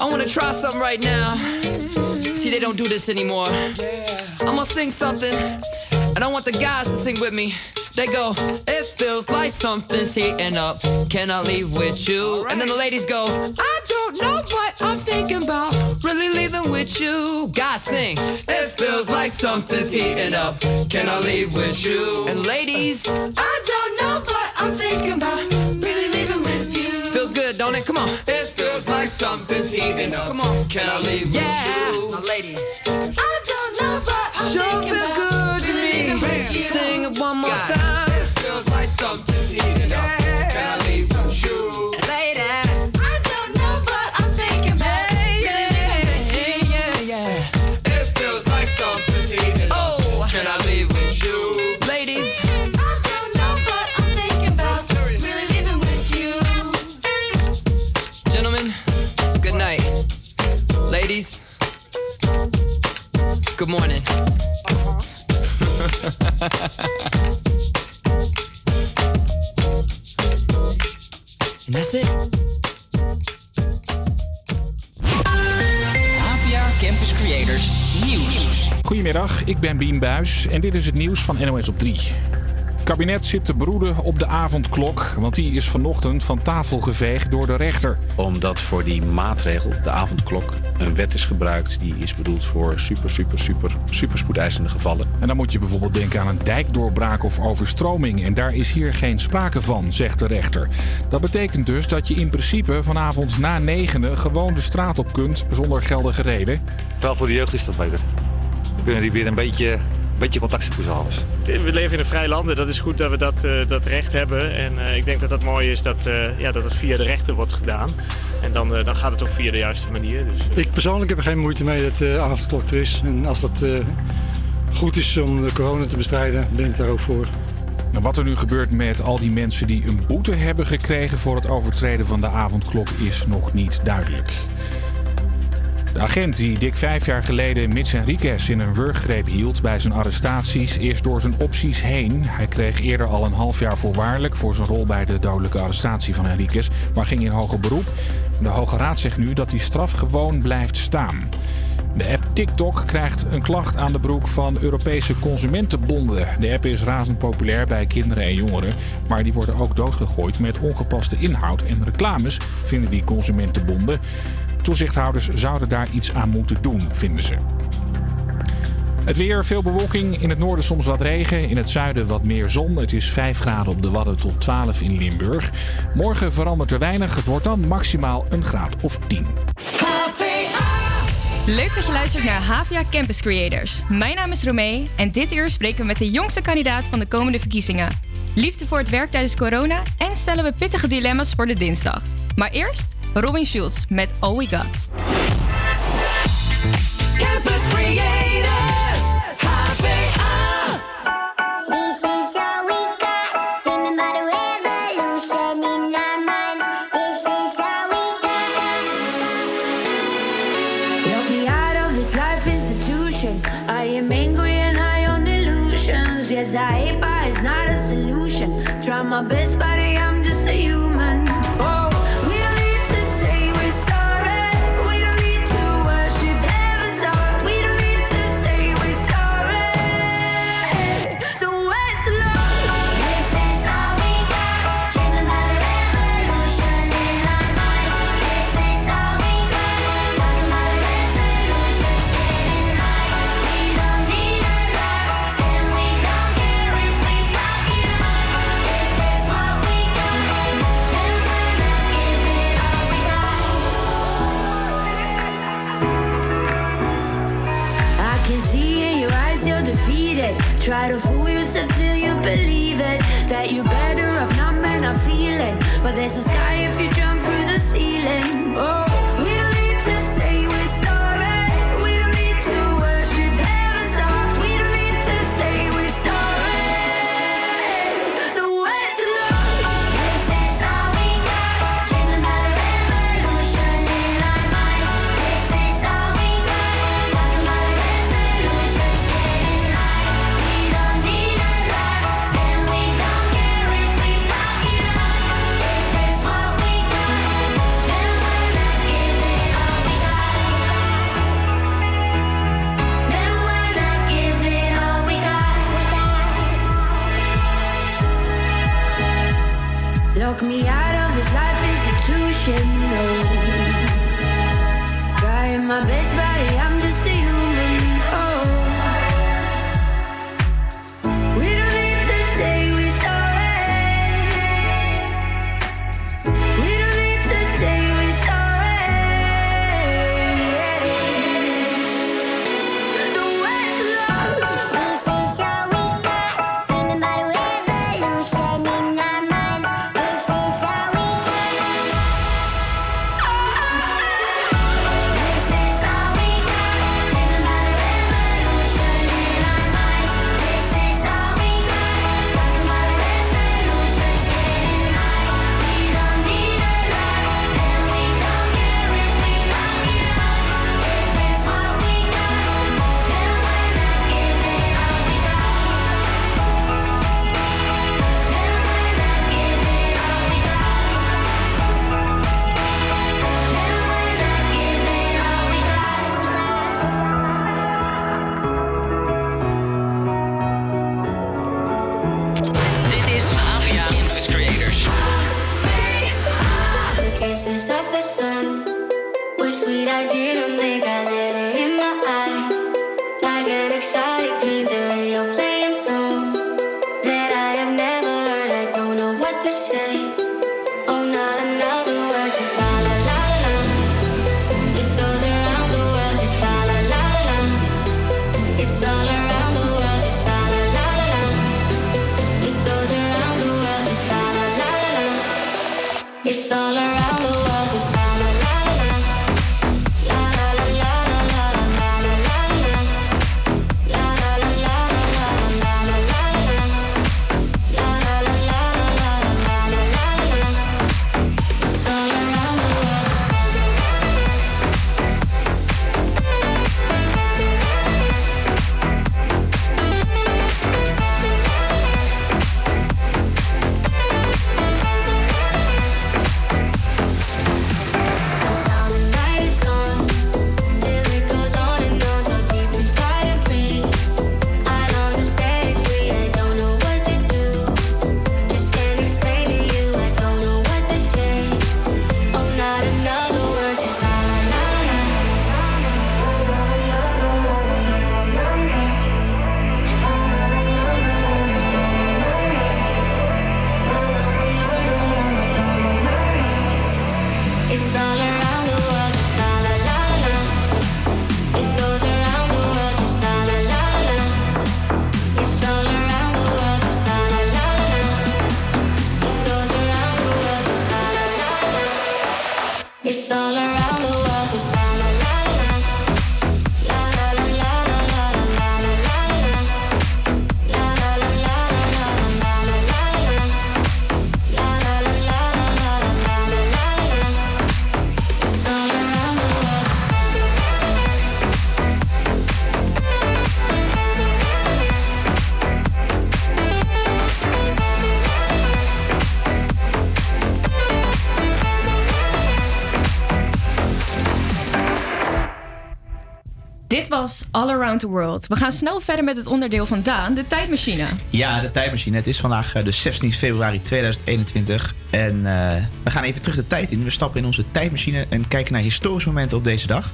I wanna try something right now. See, they don't do this anymore. I'm gonna sing something, and I want the guys to sing with me. They go, it feels like something's heating up. Can I leave with you? And then the ladies go, I don't know what I'm thinking about. Really leaving with you. Guys sing, it feels like something's heating up. Can I leave with you? And ladies, I don't know what I'm thinking about. Really leaving with you. Feels good, don't it? Come on. It feels like something's heating up. Come on. Can I leave yeah. with you? Now ladies, I don't know what I'm sure thinking about. Sing it one more God. time. It feels like something's heating up. Can I leave with you? Ladies, I don't know what I'm thinking about. Yeah, yeah, yeah, yeah. It feels like something's heating up. Oh. Can I leave with you? Ladies, I don't know what I'm thinking about. Really leaving with you. Gentlemen, good night. Ladies, good morning. And that's it. HvA Campus Creators Nieuws. Goedemiddag, ik ben Biem Buijs en dit is het nieuws van N O S op drie. Het kabinet zit te broeden op de avondklok, want die is vanochtend van tafel geveegd door de rechter. Omdat voor die maatregel, de avondklok, een wet is gebruikt die is bedoeld voor super, super, super, super spoedeisende gevallen. En dan moet je bijvoorbeeld denken aan een dijkdoorbraak of overstroming en daar is hier geen sprake van, zegt de rechter. Dat betekent dus dat je in principe vanavond na negenen gewoon de straat op kunt zonder geldige reden. Wel voor de jeugd is dat beter. Dan kunnen die weer een beetje... beetje contact tussen alles. We leven in een vrij land en dat is goed dat we dat, uh, dat recht hebben. En uh, ik denk dat dat mooi is dat, uh, ja, dat het via de rechter wordt gedaan. En dan, uh, dan gaat het ook via de juiste manier. Dus, uh... Ik persoonlijk heb er geen moeite mee dat de avondklok er is. En als dat uh, goed is om de corona te bestrijden, ben ik daar ook voor. Nou, wat er nu gebeurt met al die mensen die een boete hebben gekregen voor het overtreden van de avondklok is nog niet duidelijk. De agent die dik vijf jaar geleden Mitch Henriquez in een wurggreep hield bij zijn arrestaties is door zijn opties heen. Hij kreeg eerder al een half jaar voorwaardelijk voor zijn rol bij de dodelijke arrestatie van Henriquez, maar ging in hoger beroep. De Hoge Raad zegt nu dat die straf gewoon blijft staan. De app TikTok krijgt een klacht aan de broek van Europese consumentenbonden. De app is razend populair bij kinderen en jongeren, maar die worden ook doodgegooid met ongepaste inhoud en reclames, vinden die consumentenbonden. Toezichthouders zouden daar iets aan moeten doen, vinden ze. Het weer, veel bewolking. In het noorden soms wat regen. In het zuiden wat meer zon. Het is vijf graden op de Wadden tot twaalf in Limburg. Morgen verandert er weinig. Het wordt dan maximaal een graad of tien. Leuk dat je luistert naar HvA Campus Creators. Mijn naam is Romee en dit uur spreken we met de jongste kandidaat van de komende verkiezingen. Liefde voor het werk tijdens corona en stellen we pittige dilemma's voor de dinsdag. Maar eerst... Robin Schulz met All We Got. Campus Creators, H V A. This is all we got. Remember the revolution in our minds. This is all we got. Lock me out of this life institution. I am angry and high on illusions. Yes, I hate, but it's not a solution. Try my best, buddy, I'm just a human. Try to fool yourself till you believe it, that you're better off not men are feeling, but there's a sky if you jump through the ceiling. Oh. Was All Around the World. We gaan snel verder met het onderdeel van Daan, de tijdmachine. Ja, de tijdmachine. Het is vandaag uh, dus zeventien februari tweeduizend eenentwintig. En uh, we gaan even terug de tijd in. We stappen in onze tijdmachine en kijken naar historische momenten op deze dag.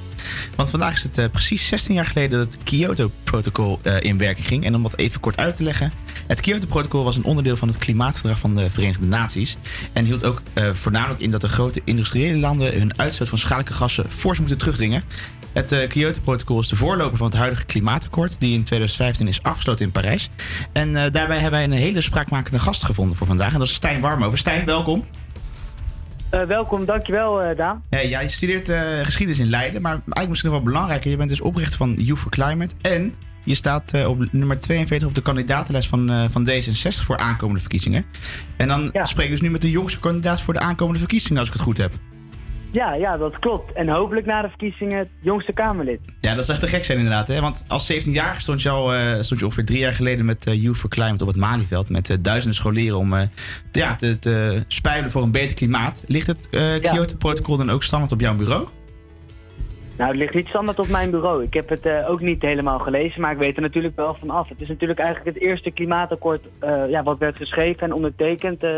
Want vandaag is het uh, precies zestien jaar geleden dat het Kyoto Protocol uh, in werking ging. En om dat even kort uit te leggen. Het Kyoto Protocol was een onderdeel van het klimaatverdrag van de Verenigde Naties. En hield ook uh, voornamelijk in dat de grote industriële landen hun uitstoot van schadelijke gassen fors moeten terugdringen. Het uh, Kyoto-protocol is de voorloper van het huidige klimaatakkoord, die in tweeduizend vijftien is afgesloten in Parijs. En uh, daarbij hebben wij een hele spraakmakende gast gevonden voor vandaag. En dat is Stijn Warmover. Stijn, welkom. Uh, welkom, dankjewel uh, Daan. Hey, jij studeert uh, geschiedenis in Leiden, maar eigenlijk misschien nog wel belangrijker. Je bent dus oprichter van Youth for Climate en je staat uh, op nummer tweeënveertig op de kandidatenlijst van, uh, van D zesenzestig voor aankomende verkiezingen. En dan ja. spreek je dus nu met de jongste kandidaat voor de aankomende verkiezingen, als ik het goed heb. Ja, ja, dat klopt. En hopelijk na de verkiezingen het jongste Kamerlid. Ja, dat zou echt te gek zijn inderdaad. Hè? Want als zeventienjarige stond je al uh, stond je ongeveer drie jaar geleden met uh, Youth for Climate op het Malieveld. Met uh, duizenden scholieren om uh, te, ja, te, te spijbelen voor een beter klimaat. Ligt het uh, Kyoto-protocol ja. dan ook standaard op jouw bureau? Nou, het ligt niet standaard op mijn bureau. Ik heb het uh, ook niet helemaal gelezen, maar ik weet er natuurlijk wel van af. Het is natuurlijk eigenlijk het eerste klimaatakkoord uh, ja, wat werd geschreven en ondertekend uh,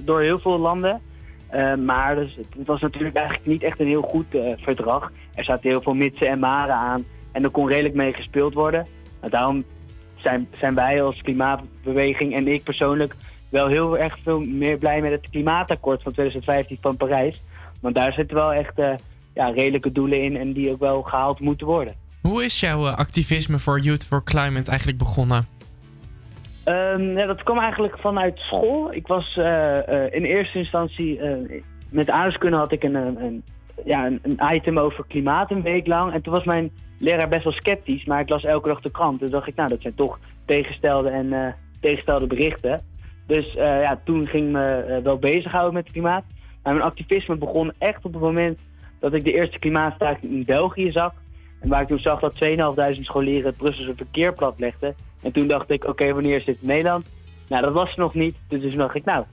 door heel veel landen. Uh, maar dus het, het was natuurlijk eigenlijk niet echt een heel goed uh, verdrag. Er zaten heel veel mitsen en maren aan en er kon redelijk mee gespeeld worden. Nou, daarom zijn, zijn wij als klimaatbeweging en ik persoonlijk wel heel erg veel meer blij met het klimaatakkoord van twintig vijftien van Parijs. Want daar zitten wel echt uh, ja, redelijke doelen in en die ook wel gehaald moeten worden. Hoe is jouw uh, activisme voor Youth for Climate eigenlijk begonnen? Um, ja, dat kwam eigenlijk vanuit school. Ik was uh, uh, in eerste instantie, uh, met aardrijkskunde had ik een, een, ja, een, een item over klimaat een week lang. En toen was mijn leraar best wel sceptisch, maar ik las elke dag de krant. Dus dacht ik, nou dat zijn toch tegenstelde en uh, tegenstelde berichten. Dus uh, ja, toen ging me uh, wel bezighouden met het klimaat. Maar mijn activisme begon echt op het moment dat ik de eerste klimaatstaking in België zag. En waar ik toen zag dat tweeduizend vijfhonderd scholieren het Brusselse verkeer platlegden. En toen dacht ik, oké, okay, wanneer is dit in Nederland? Nou, dat was er nog niet. Dus toen dacht ik, nou,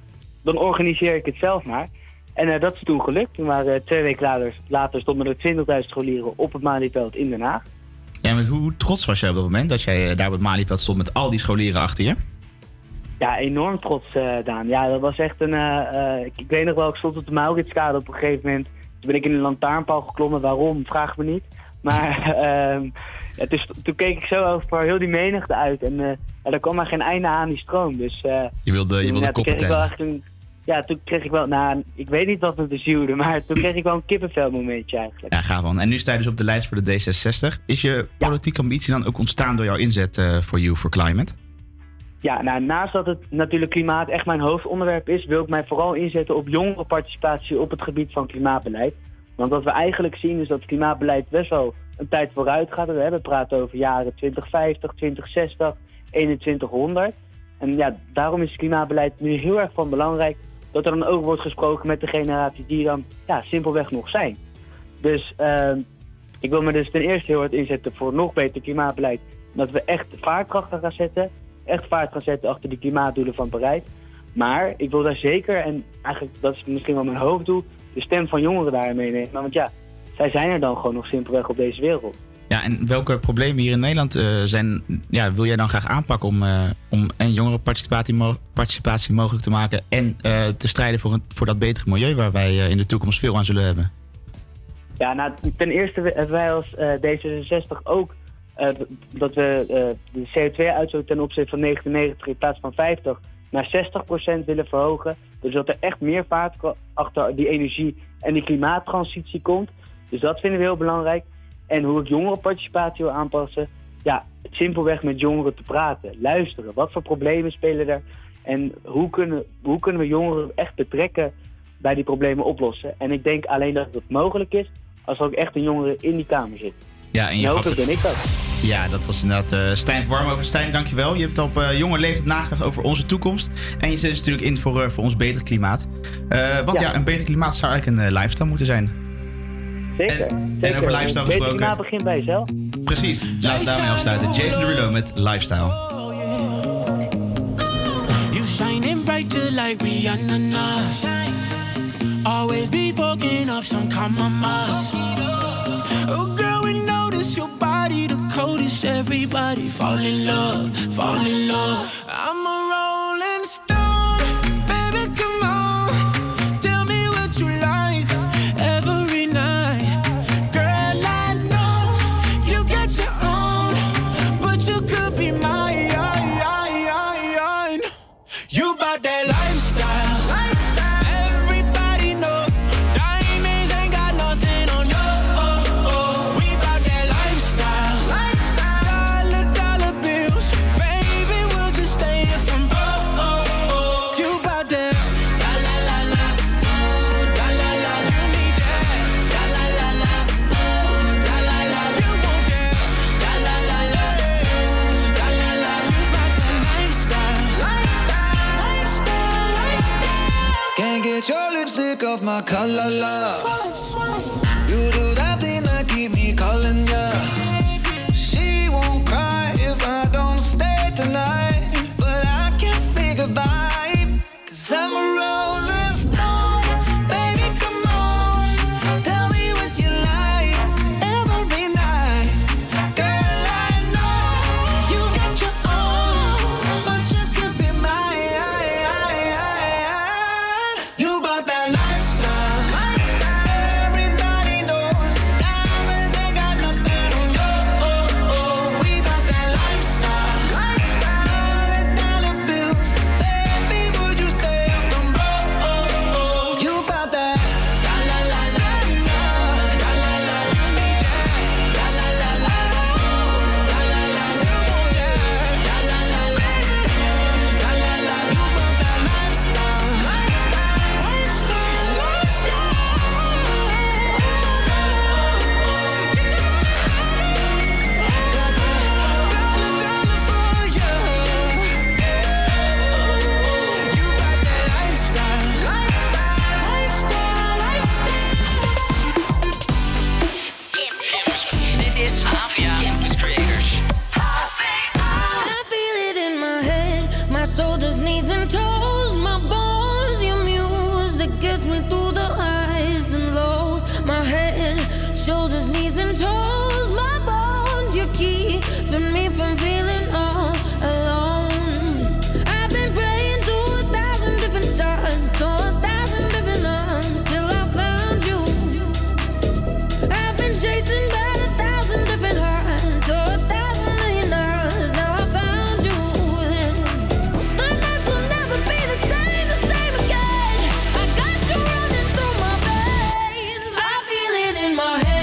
dan organiseer ik het zelf maar. En uh, dat is toen gelukt. Toen waren uh, twee weken later, later stonden er twintigduizend scholieren op het Malieveld in Den Haag. Ja, maar hoe trots was jij op dat moment dat jij uh, daar op het Malieveld stond met al die scholieren achter je? Ja, enorm trots, uh, Daan. Ja, dat was echt een... Uh, uh, ik, ik weet nog wel, ik stond op de Mauritskade op een gegeven moment. Toen ben ik in een lantaarnpaal geklommen. Waarom? Vraag me niet. Maar uh, ja, dus, toen keek ik zo over heel die menigte uit. En uh, ja, er kwam maar geen einde aan die stroom. Dus, uh, je wilde, je wilde ja, koppen tellen. Ja, toen kreeg ik wel... Nou, ik weet niet wat me bezielde, maar toen kreeg ik wel een kippenvelmomentje eigenlijk. Ja, gaaf man. En nu sta je dus op de lijst voor de D zesenzestig. Is je politieke ja. ambitie dan ook ontstaan door jouw inzet uh, voor Youth for Climate? Ja, nou, naast dat het natuurlijk klimaat echt mijn hoofdonderwerp is, wil ik mij vooral inzetten op jongerenparticipatie op het gebied van klimaatbeleid. Want wat we eigenlijk zien is dat het klimaatbeleid best wel een tijd vooruit gaat. We hebben praten over jaren twintig vijftig, twintig zestig, eenentwintighonderd. En ja, daarom is het klimaatbeleid nu heel erg van belangrijk dat er dan ook wordt gesproken met de generaties die dan ja, simpelweg nog zijn. Dus uh, ik wil me dus ten eerste heel hard inzetten voor nog beter klimaatbeleid. Dat we echt vaartkracht gaan zetten. Echt vaart gaan zetten achter de klimaatdoelen van Parijs. Maar ik wil daar zeker, en eigenlijk dat is misschien wel mijn hoofddoel, de stem van jongeren daar meenemen. Want ja, zij zijn er dan gewoon nog simpelweg op deze wereld. Ja, en welke problemen hier in Nederland uh, zijn, ja, wil jij dan graag aanpakken om, uh, om en jongerenparticipatie mo- participatie mogelijk te maken en uh, te strijden voor, een, voor dat betere milieu waar wij uh, in de toekomst veel aan zullen hebben? Ja, nou, ten eerste hebben wij als uh, D zesenzestig ook Uh, dat we uh, de C O twee uitstoot ten opzichte van negenennegentig in plaats van vijftig naar zestig procent willen verhogen. Dus dat er echt meer vaart achter die energie en die klimaattransitie komt. Dus dat vinden we heel belangrijk. En hoe ik jongerenparticipatie wil aanpassen, ja, simpelweg met jongeren te praten, luisteren. Wat voor problemen spelen er? En hoe kunnen, hoe kunnen we jongeren echt betrekken bij die problemen oplossen? En ik denk alleen dat het mogelijk is als er ook echt een jongere in die kamer zit. Ja, en je gaf... ben ik dat. Ja, dat was inderdaad uh, Stijn van Warmhoven. Stijn, dankjewel. Je hebt op uh, jonge leeftijd nagedacht over onze toekomst. En je zet dus natuurlijk in voor, uh, voor ons beter klimaat. Uh, want ja. ja, een beter klimaat zou eigenlijk een uh, lifestyle moeten zijn. Zeker. En, zeker. en over lifestyle gesproken. Beter klimaat begint bij jezelf. Precies. Laten we daarmee afsluiten. Jason Derulo met Lifestyle. Oh, yeah. You shining brighter like Rihanna now. Always be fucking up some common miles. Oh girl, we notice your body the coldest. Everybody fall in love, fall in love. I'm a rolling stone, baby, come on. Tell me what you like every night. Girl, I know you got your own, but you could be mine. You bout that lifestyle. Off my color love, you do that thing that keep me calling ya. She won't cry if I don't stay tonight, but I can't say goodbye 'cause I'm a rolling stone. Baby, come on, tell me what you like every night. Girl, I know you got your own, but you could be mine. You bought that life. shoulders, knees and toes, my bones. You're keeping me from feeling all alone. I've been praying to a thousand different stars, to a thousand different arms, till I found you. I've been chasing by a thousand different hearts, to a thousand million hours, now I found you. And that will never be the same, the same again. I got you running through my veins, I feel it in my head.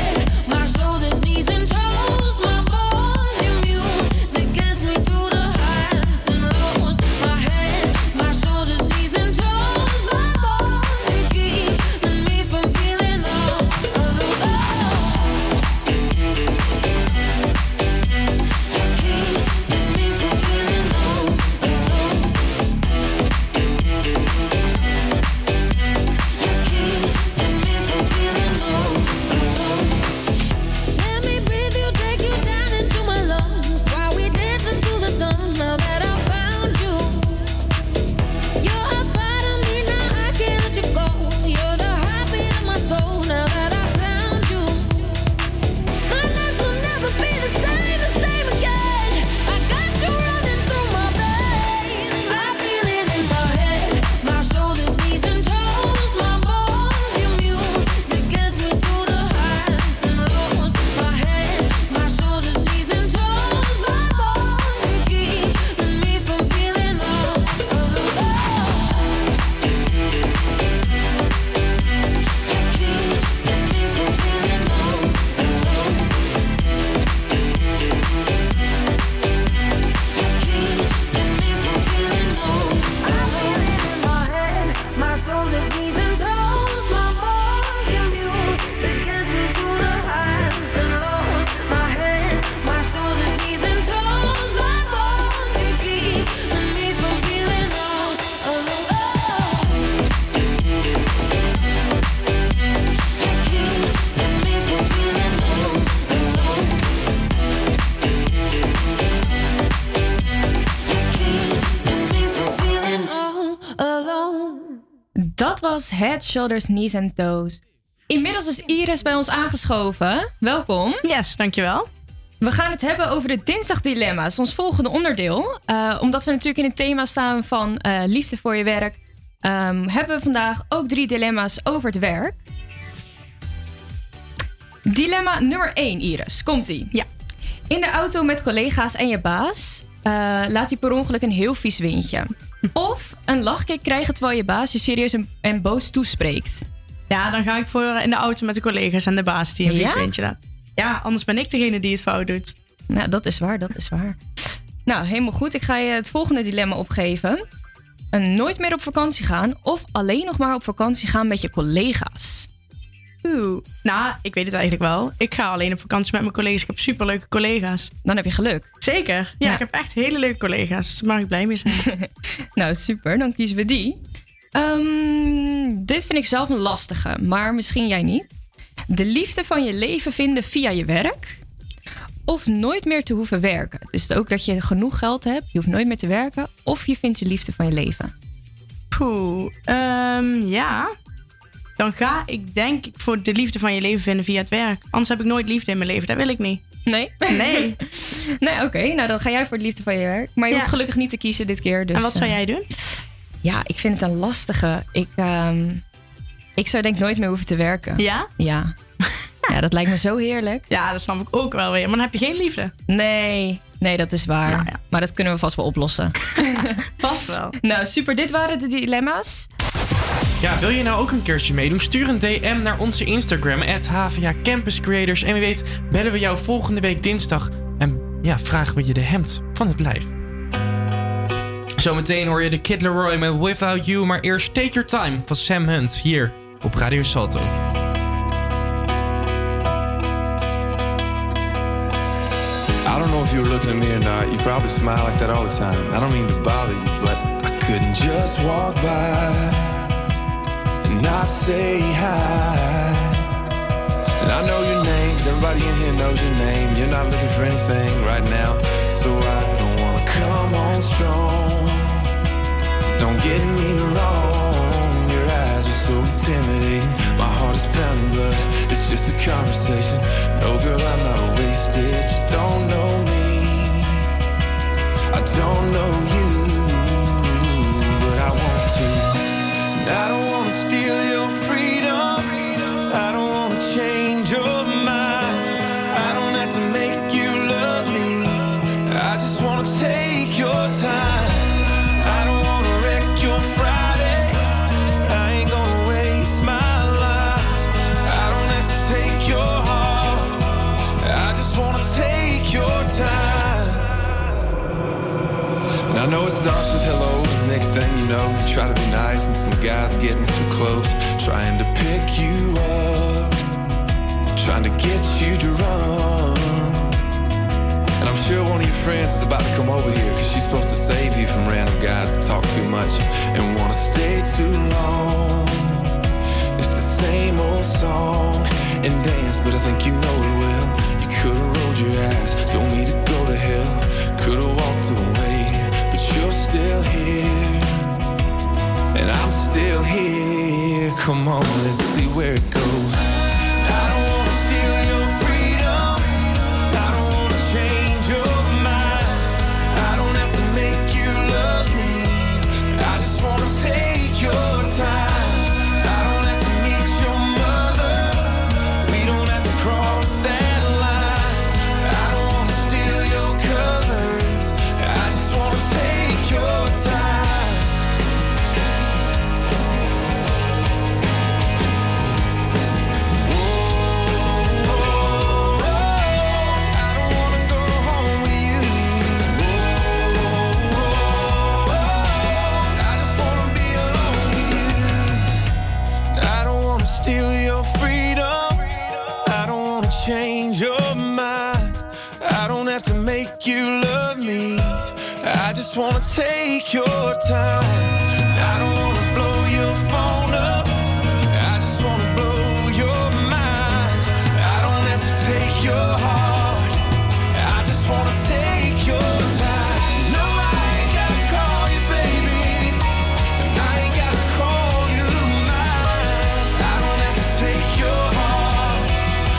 Dat was Head, Shoulders, Knees and Toes. Inmiddels is Iris bij ons aangeschoven. Welkom. Yes, dankjewel. We gaan het hebben over de dinsdagdilemma's, ons volgende onderdeel. Uh, omdat we natuurlijk in het thema staan van uh, liefde voor je werk, um, hebben we vandaag ook drie dilemma's over het werk. Dilemma nummer één, Iris. Komt-ie? Ja. In de auto met collega's en je baas uh, laat hij per ongeluk een heel vies windje. Of een lachkick krijgen terwijl je baas je serieus en boos toespreekt. Ja, dan ga ik voor in de auto met de collega's en de baas die een vies windje laat. Ja, anders ben ik degene die het fout doet. Nou, dat is waar, dat is waar. Nou, helemaal goed. Ik ga je het volgende dilemma opgeven. Een nooit meer op vakantie gaan of alleen nog maar op vakantie gaan met je collega's. Oeh. Nou, ik weet het eigenlijk wel. Ik ga alleen op vakantie met mijn collega's. Ik heb superleuke collega's. Dan heb je geluk. Zeker. Ja, ja. Ik heb echt hele leuke collega's. Dus daar mag ik blij mee zijn. Nou, super. Dan kiezen we die. Um, dit vind ik zelf een lastige, maar misschien jij niet. De liefde van je leven vinden via je werk. Of nooit meer te hoeven werken. Dus ook dat je genoeg geld hebt. Je hoeft nooit meer te werken. Of je vindt de liefde van je leven. Poeh. Um, ja... Dan ga ik denk ik voor de liefde van je leven vinden via het werk. Anders heb ik nooit liefde in mijn leven. Dat wil ik niet. Nee? Nee. Nee, oké. Okay. Nou, dan ga jij voor de liefde van je werk. Maar je ja. hoeft gelukkig niet te kiezen dit keer. Dus, en wat zou jij doen? Uh, ja, ik vind het een lastige. Ik, uh, ik zou denk ik nooit meer hoeven te werken. Ja? Ja. Ja, dat lijkt me zo heerlijk. Ja, dat snap ik ook wel weer. Maar dan heb je geen liefde. Nee. Nee, dat is waar. Nou, ja. Maar dat kunnen we vast wel oplossen. Vast wel. Nou, super. Dit waren de dilemma's. Ja, wil je nou ook een keertje meedoen? Stuur een D M naar onze Instagram, at h v a Campus Creators. En wie weet, bellen we jou volgende week dinsdag. En ja, vragen we je de hemd van het lijf. Zometeen hoor je de Kid Leroy met Without You. Maar eerst Take Your Time van Sam Hunt, hier op Radio Salto. I don't know if you were looking at me or not. You probably smile like that all the time. I don't mean to bother you, but I couldn't just walk by and not say hi. And I know your name, 'cause everybody in here knows your name. You're not looking for anything right now, so I don't wanna come on strong. Don't get me wrong, your eyes are so intimidating. My heart is pounding, but it's just a conversation. No, girl, I'm not a wasted. You don't know me, I don't know you, but I want to. And I don't want to steal your freedom, I don't want to change your mind, I don't have to make you love me, I just want to take your time. I know it starts with hello, next thing you know, you try to be nice and some guy's getting too close, trying to pick you up, trying to get you to run. And I'm sure one of your friends is about to come over here, cause she's supposed to save you from random guys that talk too much and wanna stay too long. It's the same old song and dance, but I think you know it well. You could've rolled your ass, told me to go to hell, could've walked away. You're still here, and I'm still here. Come on, let's see where it goes. I don't wanna steal your freedom, I don't wanna change your mind, I don't have to make you love me, I just wanna take your time. I don't have to meet your mother, we don't have to cross that line. I don't wanna steal your colors, I just wanna take your time. I just wanna take your time. I don't wanna blow your phone up, I just wanna blow your mind. I don't have to take your heart, I just wanna take your time. No, I ain't gotta call you baby, and I ain't gotta call you mine. I don't have to take your heart,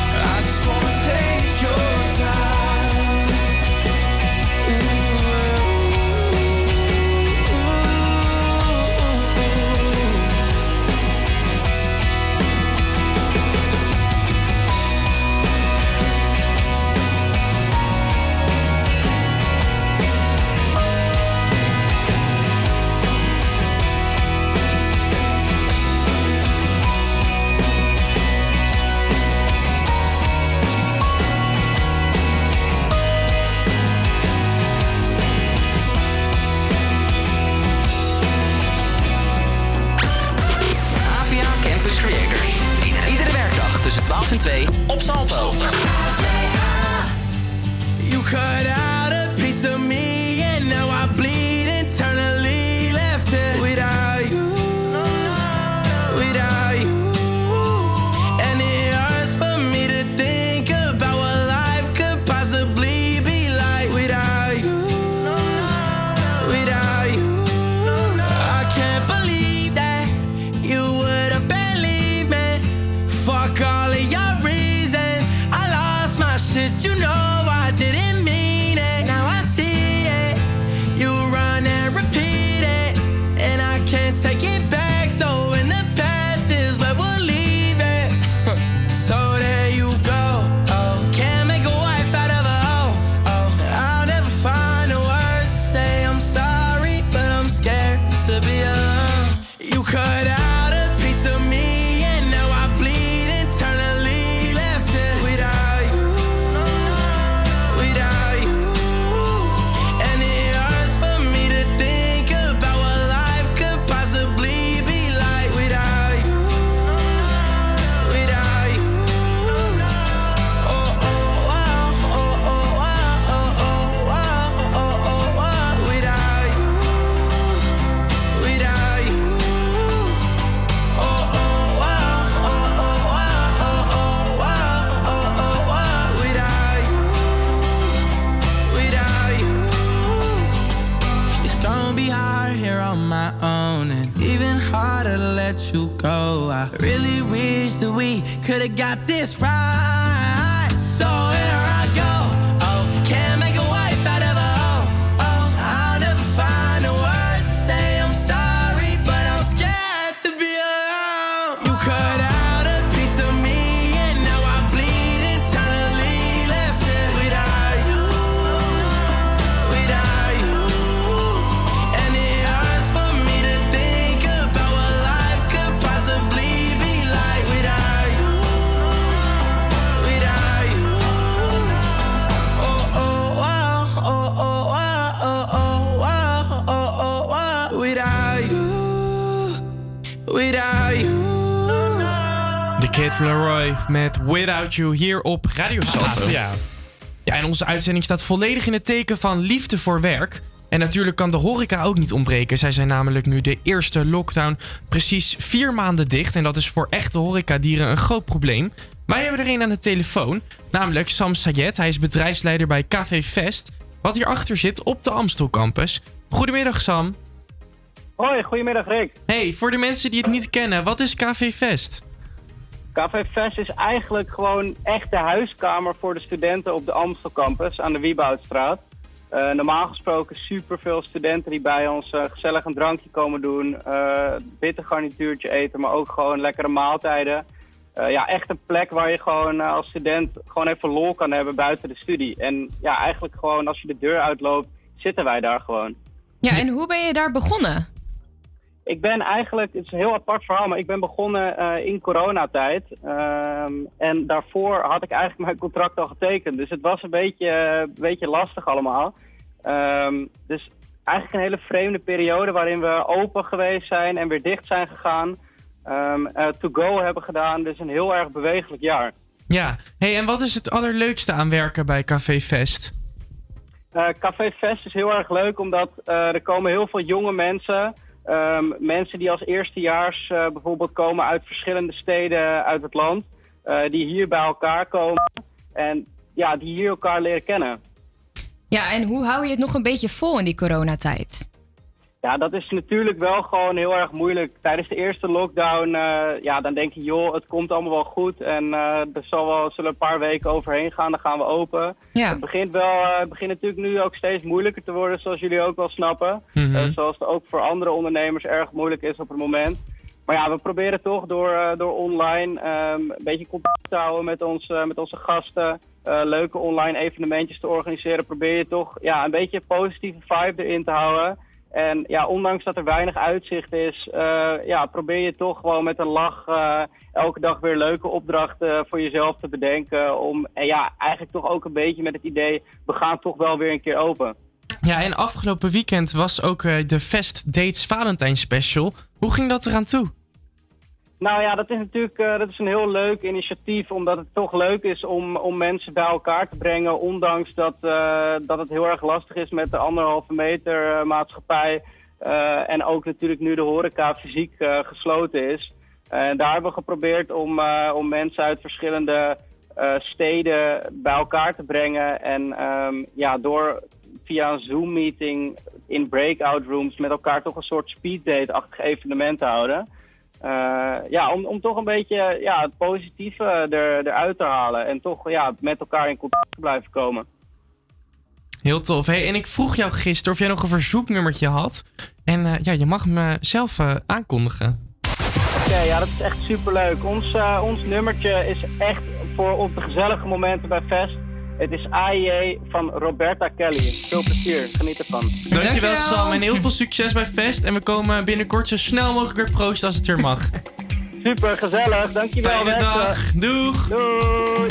I just wanna take your time. Mm-hmm. twaalf en twee op Salto. You cut out a piece of me and now I bleed internally, left it without you, without you. And it hurts for me to think about what life could possibly be like without you, without you. I can't believe that you would have believed me. Fuck off. Did you know I didn't mean it? Now I see it. You run and repeat it, and I can't take it back. So in the past is where we'll leave it. So there you go. Oh, can't make a wife out of a hoe. Oh, I'll never find the words to say I'm sorry, but I'm scared to be alone. You cut out. Without you. could've got this right. So here I go. Oh, can't make a wife out of a hoe. Oh, I'll never find the words to say I'm sorry, but I'm scared to be alone. You cut out a piece of me and now I bleed internally. Left it without you, without you. And it hurts for me to think about what life could possibly be like without you, without you. Oh oh oh oh oh oh oh oh oh oh oh oh. Without you, without you. De Kid Laroi met Without You hier op Radio Salto. Ja. Ja, en onze uitzending staat volledig in het teken van liefde voor werk. En natuurlijk kan de horeca ook niet ontbreken. Zij zijn namelijk nu de eerste lockdown precies vier maanden dicht. En dat is voor echte horecadieren een groot probleem. Wij hebben er een aan de telefoon, namelijk Sam Sayed. Hij is bedrijfsleider bij Café Fest, wat hierachter zit op de Amstel Campus. Goedemiddag Sam. Hoi, goedemiddag Rick. Hey, voor de mensen die het niet kennen, wat is Café Fest? Café Fest is eigenlijk gewoon echt de huiskamer voor de studenten op de Amstel Campus aan de Wieboudstraat. Eh, normaal gesproken superveel studenten die bij ons eh, gezellig een drankje komen doen, eh, bitter garnituurtje eten, maar ook gewoon lekkere maaltijden. Eh, ja, echt een plek waar je gewoon eh, als student gewoon even lol kan hebben buiten de studie. En ja, eigenlijk gewoon als je de deur uitloopt, zitten wij daar gewoon. Ja, en hoe ben je daar begonnen? Ik ben eigenlijk, het is een heel apart verhaal, maar ik ben begonnen uh, in coronatijd. Um, en daarvoor had ik eigenlijk mijn contract al getekend. Dus het was een beetje, uh, een beetje lastig allemaal. Um, dus eigenlijk een hele vreemde periode waarin we open geweest zijn en weer dicht zijn gegaan. Um, uh, to go hebben gedaan, dus een heel erg bewegelijk jaar. Ja, hey, en wat is het allerleukste aan werken bij Café Fest? Uh, Café Fest is heel erg leuk, omdat uh, er komen heel veel jonge mensen... Um, mensen die als eerstejaars uh, bijvoorbeeld komen uit verschillende steden uit het land. Uh, die hier bij elkaar komen en ja, die hier elkaar leren kennen. Ja, en hoe hou je het nog een beetje vol in die coronatijd? Ja, dat is natuurlijk wel gewoon heel erg moeilijk. Tijdens de eerste lockdown, uh, ja, dan denk je, joh, het komt allemaal wel goed. En uh, er zal wel, zullen een paar weken overheen gaan, dan gaan we open. Ja. Het begint wel, uh, begint natuurlijk nu ook steeds moeilijker te worden, zoals jullie ook wel snappen. Mm-hmm. Uh, zoals het ook voor andere ondernemers erg moeilijk is op het moment. Maar ja, we proberen toch door, uh, door online um, een beetje contact te houden met, ons, uh, met onze gasten. Uh, leuke online evenementjes te organiseren. Probeer je toch ja, een beetje een positieve vibe erin te houden. En ja, ondanks dat er weinig uitzicht is, uh, ja, probeer je toch gewoon met een lach uh, elke dag weer leuke opdrachten voor jezelf te bedenken. Om en ja, eigenlijk toch ook een beetje met het idee, we gaan toch wel weer een keer open. Ja, en afgelopen weekend was ook uh, de Fest Dates Valentijn Special. Hoe ging dat eraan toe? Nou ja, dat is natuurlijk uh, dat is een heel leuk initiatief, omdat het toch leuk is om, om mensen bij elkaar te brengen. Ondanks dat, uh, dat het heel erg lastig is met de anderhalve meter uh, maatschappij. Uh, en ook natuurlijk nu de horeca fysiek uh, gesloten is. Uh, daar hebben we geprobeerd om, uh, om mensen uit verschillende uh, steden bij elkaar te brengen. En um, ja, door via een Zoom-meeting in breakout rooms met elkaar toch een soort speeddate-achtig evenement te houden. Uh, ja, om, om toch een beetje ja, het positieve er, eruit te halen. En toch ja, met elkaar in contact te blijven komen. Heel tof. Hey, en ik vroeg jou gisteren of jij nog een verzoeknummertje had. En uh, ja, je mag me zelf uh, aankondigen. Oké, okay, ja, dat is echt superleuk. Ons, uh, ons nummertje is echt voor op de gezellige momenten bij Fest. Het is A I A van Roberta Kelly. Veel plezier, geniet ervan. Dankjewel Sam en heel veel succes bij Fest. En we komen binnenkort zo snel mogelijk weer proosten als het weer mag. Super, gezellig. Dankjewel. Fijne dag. Doeg. Doei.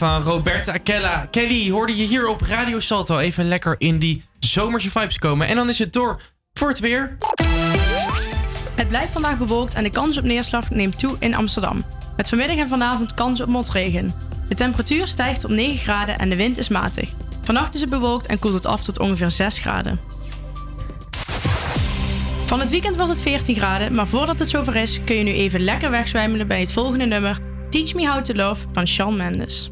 van Roberta Kella. Kelly, hoorde je hier op Radio Salto even lekker in die zomerse vibes komen. En dan is het door voor het weer. Het blijft vandaag bewolkt en de kans op neerslag neemt toe in Amsterdam. Met vanmiddag en vanavond kans op motregen. De temperatuur stijgt op negen graden en de wind is matig. Vannacht is het bewolkt en koelt het af tot ongeveer zes graden. Van het weekend wordt het veertien graden, maar voordat het zover is... kun je nu even lekker wegzwijmen bij het volgende nummer... Teach Me How to Love van Shawn Mendes.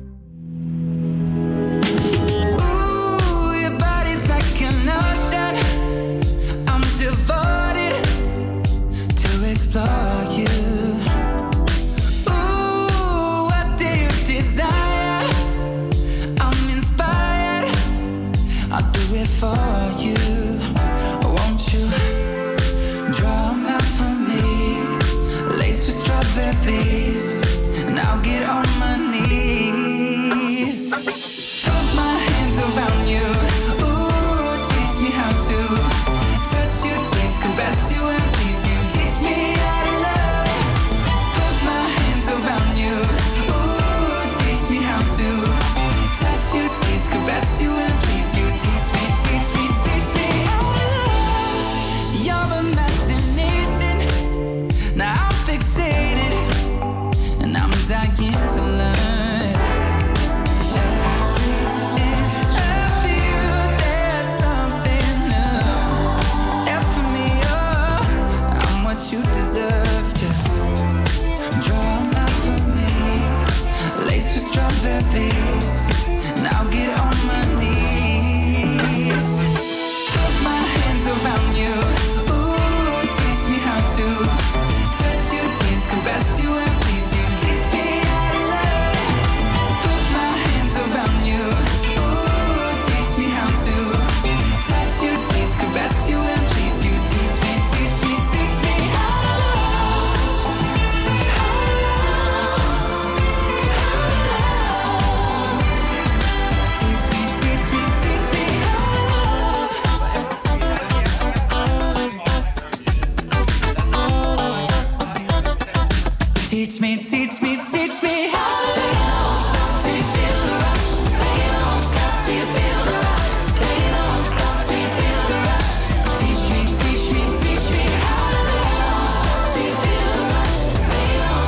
For you, won't you draw them out for me, lace with strawberries, and I'll get on my knees, put my hands around you, ooh, teach me how to, touch you, taste, caress you, and please you, teach me how to love, put my hands around you, ooh, teach me how to, touch you, taste, caress you, and please you, teach me. Teach me, teach me how to love your imagination. Now I'm fixated and I'm dying to learn. Every inch of you, there's something new. And for me, oh, I'm what you deserve. Just draw out for me, lace with strawberries, and I'll get on my knees. Put my hands around you, ooh, teach me how to, touch you, taste, caress you, and please you, teach me how to love, put my hands around you, ooh, teach me how to, touch you, taste, caress you, and please you, teach me, teach me, teach me how to love. Teach me, teach me, teach me how to love. Don't stop till you feel the rush. Lay it on, stop till you feel the rush. Lay it on, stop till you feel the rush. Teach me, teach me, teach me how to love. Don't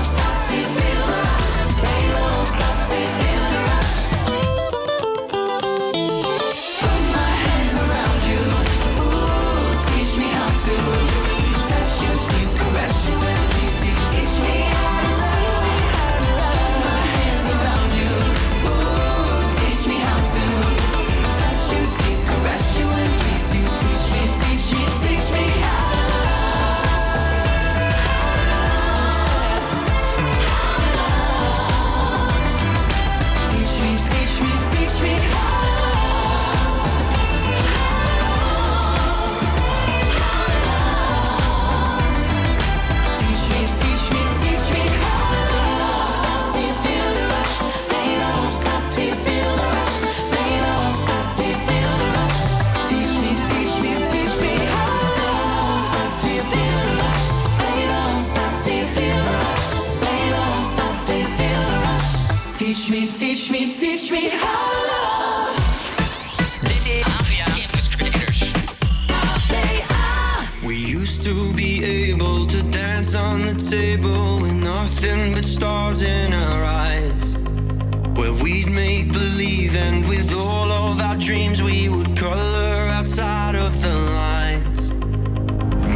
stop till you feel the rush. Lay it on, stop till you feel the rush. Lay it on, stop till you feel the rush. Put my hands around you. Ooh, teach me how to touch you, tease, caress you, and please you. Teach me how. Teach me, teach me, teach me how to love. Dit is HvA Campus Creators. We used to be able to dance on the table with nothing but stars in our eyes. Where we'd make believe and with all of our dreams we would color outside of the lines.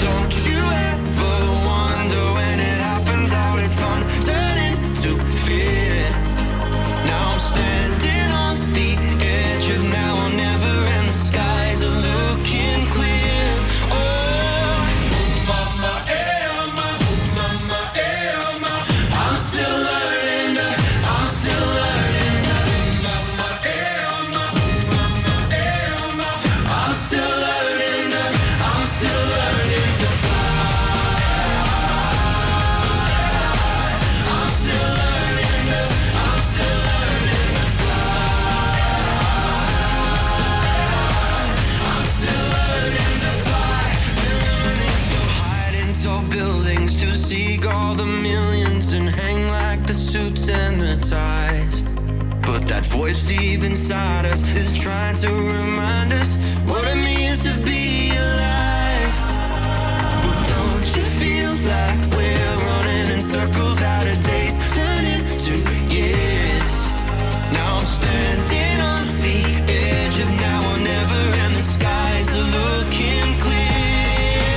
Don't you ever wonder when it happens how did fun turn into fear? Now I'm standing on the edge of now or never, and the skies are looking clear. Oh, mama, eh, mama, mama, eh, mama. I'm still learning that, I'm still learning that. Mama, eh, mama, mama, eh, voice deep inside us is trying to remind us what it means to be alive. Well, don't you feel like we're running in circles out of days, turning to years? Now I'm standing on the edge of now or never, and the skies are looking clear.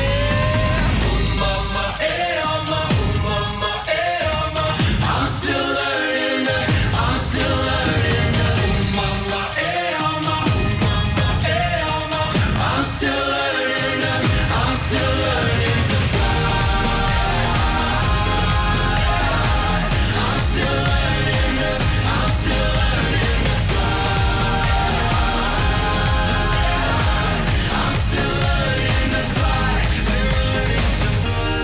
Oh, mama, eh, oh, mama, oh, mama, eh, oh, mama. I'm still learning that, I'm still learning that. Oh, mama, eh, oh, mama, oh, mama, eh, oh, mama. I'm still learning that, I'm still learning to fly. I'm still learning that, I'm still learning to fly. I'm still learning to fly. We're learning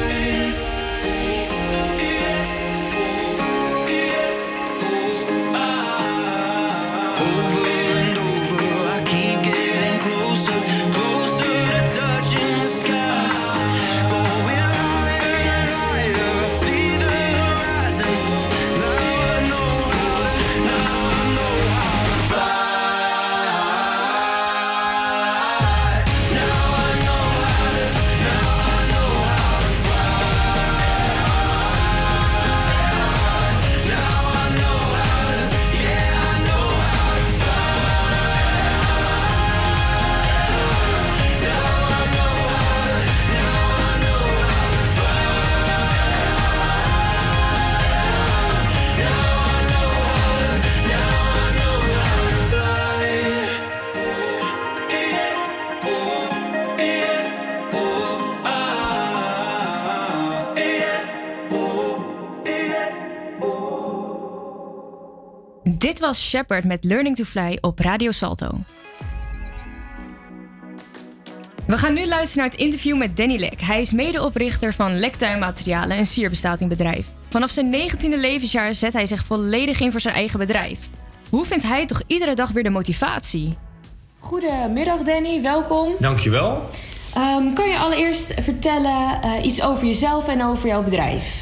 to fly. Over and over, I keep getting closer, closer to touching the sky. But we're higher and higher, I see the horizon. Now I know how, now I know how to fly. Now I know how to, now I know how to fly. Now I know how to, yeah, I know how to fly. Now I know how to, now I know how to fly. Now I know how to, now I know how to fly. Oh, oh, yeah, oh, ah, yeah, oh, yeah, oh. Dit was Shepard met Learning to Fly op Radio Salto. We gaan nu luisteren naar het interview met Danny Lek. Hij is medeoprichter van Lektuinmaterialen, een sierbestatingbedrijf. Vanaf zijn negentiende levensjaar zet hij zich volledig in voor zijn eigen bedrijf. Hoe vindt hij toch iedere dag weer de motivatie? Goedemiddag Danny, welkom. Dankjewel. Ehm, kan je allereerst vertellen eh, iets over jezelf en over jouw bedrijf?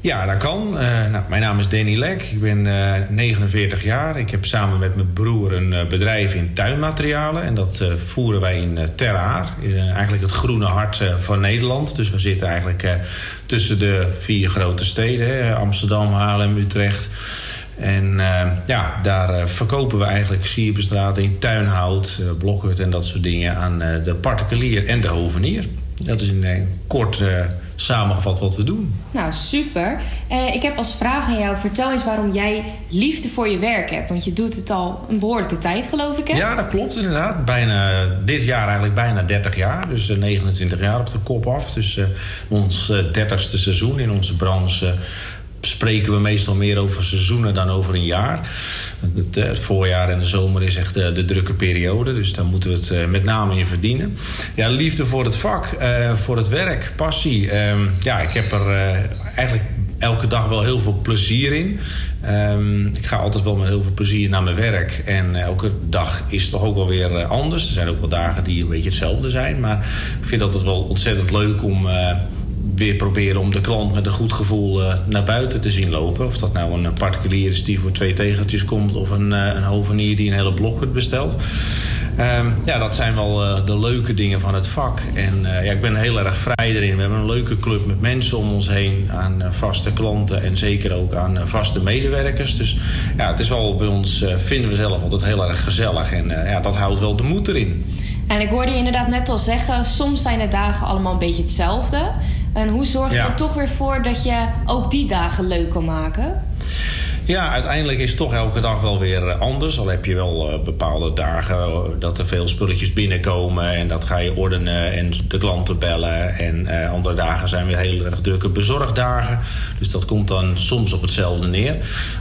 Ja, dat kan. Eh, nou, mijn naam is Danny Lek. Ik ben eh, negenenveertig jaar. Ik heb samen met mijn broer een eh, bedrijf in tuinmaterialen. En dat eh, voeren wij in eh, Ter Aar. Eh, eigenlijk het groene hart eh, van Nederland. Dus we zitten eigenlijk eh, tussen de vier grote steden. Hè, Amsterdam, Haarlem, Utrecht. En eh, ja, daar eh, verkopen we eigenlijk sierbestrating, tuinhout, eh, blokhut en dat soort dingen aan eh, de particulier en de hovenier. Dat is in eh, kort eh, samengevat wat we doen. Nou, super. Eh, ik heb als vraag aan jou, vertel eens waarom jij liefde voor je werk hebt. Want je doet het al een behoorlijke tijd, geloof ik, hè? Ja, dat klopt inderdaad. Bijna, dit jaar eigenlijk bijna dertig jaar. Dus eh, negenentwintig jaar op de kop af. Dus eh, ons dertigste seizoen in onze branche. eh, Spreken we meestal meer over seizoenen dan over een jaar. Het, het voorjaar en de zomer is echt de, de drukke periode. Dus daar moeten we het eh, met name in verdienen. Ja, liefde voor het vak, eh, voor het werk, passie. Eh, ja, ik heb er eh, eigenlijk elke dag wel heel veel plezier in. Um, ik ga altijd wel met heel veel plezier naar mijn werk. En uh, elke dag is het toch ook wel weer uh, anders. Er zijn ook wel dagen die een beetje hetzelfde zijn. Maar ik vind altijd wel ontzettend leuk om... Uh, weer proberen om de klant met een goed gevoel uh, naar buiten te zien lopen. Of dat nou een uh, particulier is die voor twee tegeltjes komt... of een, uh, een hovenier die een hele blokhut bestelt. Um, ja, dat zijn wel uh, de leuke dingen van het vak. En uh, ja, ik ben heel erg vrij erin. We hebben een leuke club met mensen om ons heen... aan uh, vaste klanten en zeker ook aan uh, vaste medewerkers. Dus ja, het is wel bij ons, uh, vinden we zelf altijd heel erg gezellig. En uh, ja, dat houdt wel de moed erin. En ik hoorde je inderdaad net al zeggen... soms zijn de dagen allemaal een beetje hetzelfde... En hoe zorg je ja. er toch weer voor dat je ook die dagen leuk kan maken? Ja, uiteindelijk is toch elke dag wel weer anders. Al heb je wel uh, bepaalde dagen dat er veel spulletjes binnenkomen... en dat ga je ordenen en de klanten bellen. En uh, andere dagen zijn weer heel erg drukke bezorgdagen. Dus dat komt dan soms op hetzelfde neer.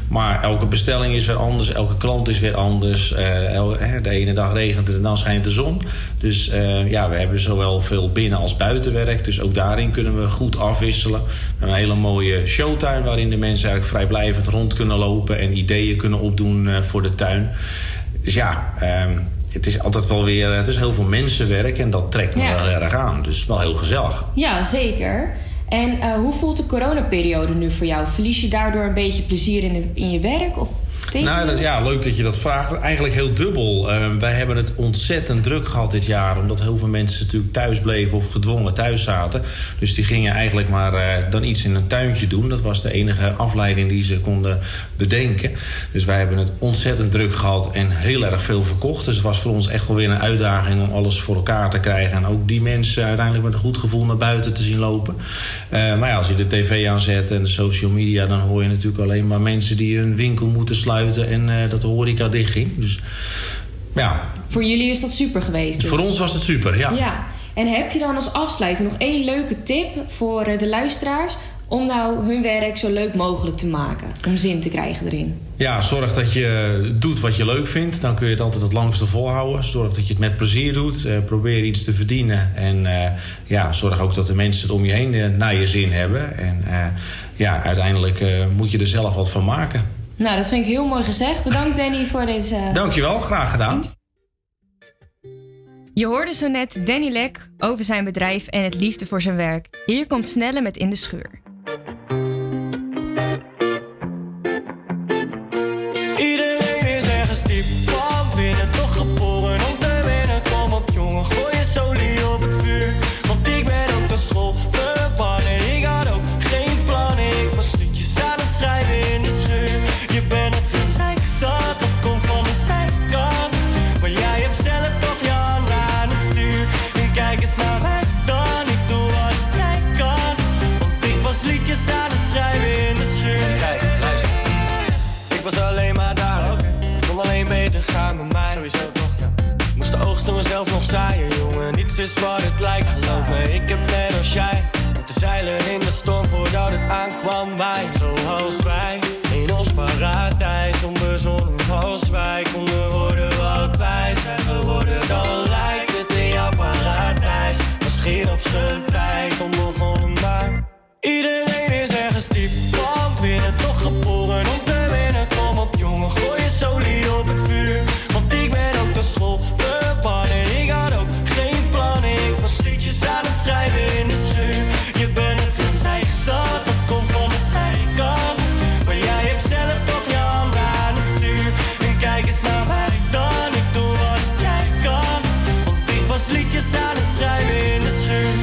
Maar elke bestelling is weer anders, elke klant is weer anders. Uh, el- de ene dag regent het en dan schijnt de zon. Dus uh, ja, we hebben zowel veel binnen- als buitenwerk. Dus ook daarin kunnen we goed afwisselen. Een hele mooie showtuin waarin de mensen eigenlijk vrijblijvend rond kunnen lopen en ideeën kunnen opdoen uh, voor de tuin. Dus ja, um, het is altijd wel weer... Het is heel veel mensenwerk en dat trekt me ja. wel erg aan. Dus wel heel gezellig. Ja, zeker. En uh, hoe voelt de coronaperiode nu voor jou? Verlies je daardoor een beetje plezier in, de, in je werk? Of... tegen? Nou, dat, ja, leuk dat je dat vraagt. Eigenlijk heel dubbel. Uh, wij hebben het ontzettend druk gehad dit jaar. Omdat heel veel mensen natuurlijk thuis bleven of gedwongen thuis zaten. Dus die gingen eigenlijk maar uh, dan iets in een tuintje doen. Dat was de enige afleiding die ze konden bedenken. Dus wij hebben het ontzettend druk gehad en heel erg veel verkocht. Dus het was voor ons echt wel weer een uitdaging om alles voor elkaar te krijgen. En ook die mensen uiteindelijk met een goed gevoel naar buiten te zien lopen. Uh, maar ja, als je de tv aanzet en de social media, dan hoor je natuurlijk alleen maar mensen die hun winkel moeten sluiten en uh, dat de horeca dichtging. Dus, ja. Voor jullie is dat super geweest? Dus. Voor ons was het super, ja. ja. En heb je dan als afsluiter nog één leuke tip voor de luisteraars om nou hun werk zo leuk mogelijk te maken, om zin te krijgen erin? Ja, zorg dat je doet wat je leuk vindt. Dan kun je het altijd het langste volhouden. Zorg dat je het met plezier doet. Uh, probeer iets te verdienen. En uh, ja, zorg ook dat de mensen het om je heen uh, naar je zin hebben. En uh, ja, uiteindelijk uh, moet je er zelf wat van maken. Nou, dat vind ik heel mooi gezegd. Bedankt, Danny, voor deze... Uh... Dankjewel, graag gedaan. Je hoorde zo net Danny Lek over zijn bedrijf en het liefde voor zijn werk. Hier komt Snelle met In de Schuur. Is wat het lijkt, geloof me, ik heb net als jij met de zeilen in de storm voordat het aankwam. Wij, zoals wij, in ons paradijs onbezonnen als wij konden worden wat wij zijn geworden. Dan lijkt het in jouw paradijs misschien op zijn tijd onbegonnen, maar iedereen is ergens diep van binnen toch geboren om te winnen. Kom op jongen, gooi je solie op het vuur, want ik ben ook de school verbannen. In de schuur, je bent het gezeik zat, dat komt van de zijkant. Maar jij hebt zelf toch je handen aan het stuur. En kijk eens naar waar ik dan, ik doe wat jij kan. Want ik was liedjes aan het schrijven in de schuur.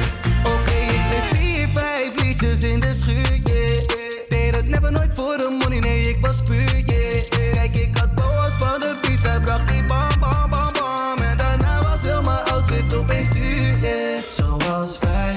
Oké, okay, ik sneep vier, vijf liedjes in de schuur, yeah. Deed dat never nooit voor de money, nee, ik was puur, yeah. Kijk, ik had boas van de beats, hij bracht die bam, bam, bam, bam. En daarna was heel mijn outfit op een stuur, yeah. Zoals wij.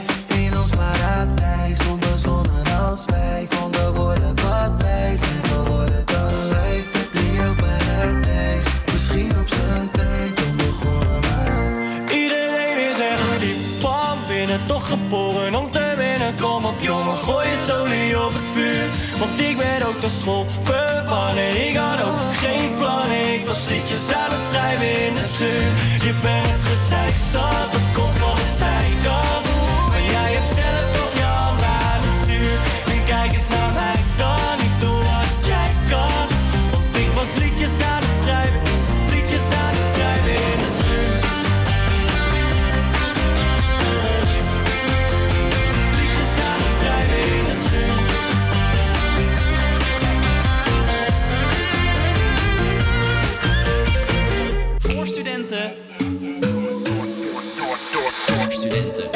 Wij konden worden wat wij zijn geworden. Dan lijkt het in jouw paradijs misschien op zijn tijd onbegonnen, maar iedereen is ergens diep van binnen toch geboren om te winnen. Kom op jongen, gooi je solie op het vuur, want ik ben ook de school verbannen. Ik had ook geen plan, ik was liedjes aan het schrijven in de schuur. Je bent het gezeik zat, dat komt van de zijkant. Maar jij hebt zelf toch je hand aan het stuur. Kijk eens naar mij dan, ik doe wat jij kan. Want ik was liedjes aan het schrijven, liedjes aan het schrijven in de schuur. Liedjes aan het schrijven in de schuur. Voor studenten. Voor studenten.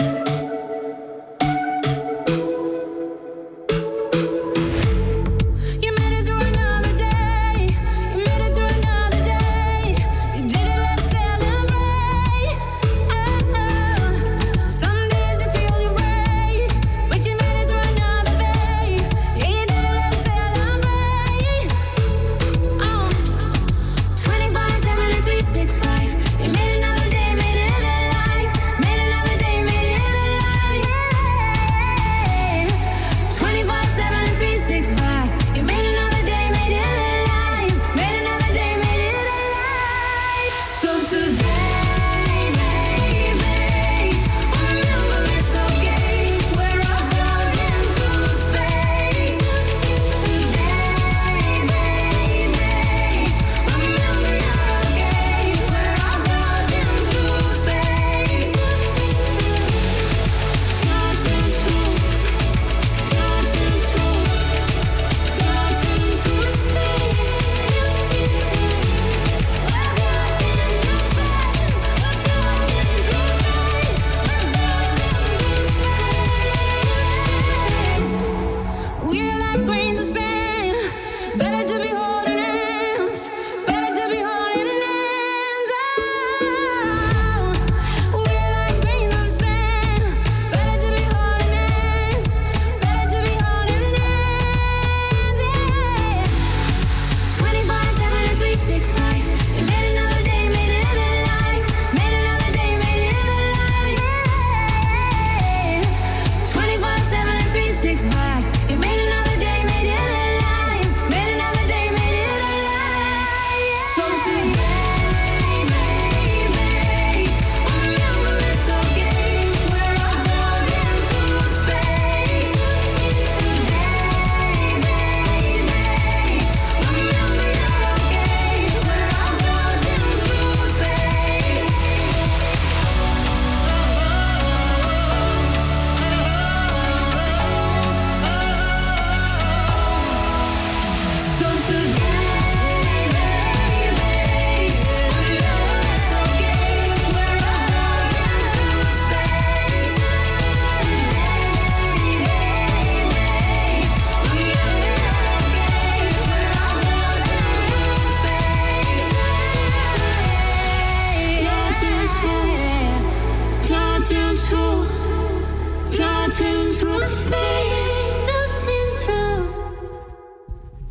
Made another day, made it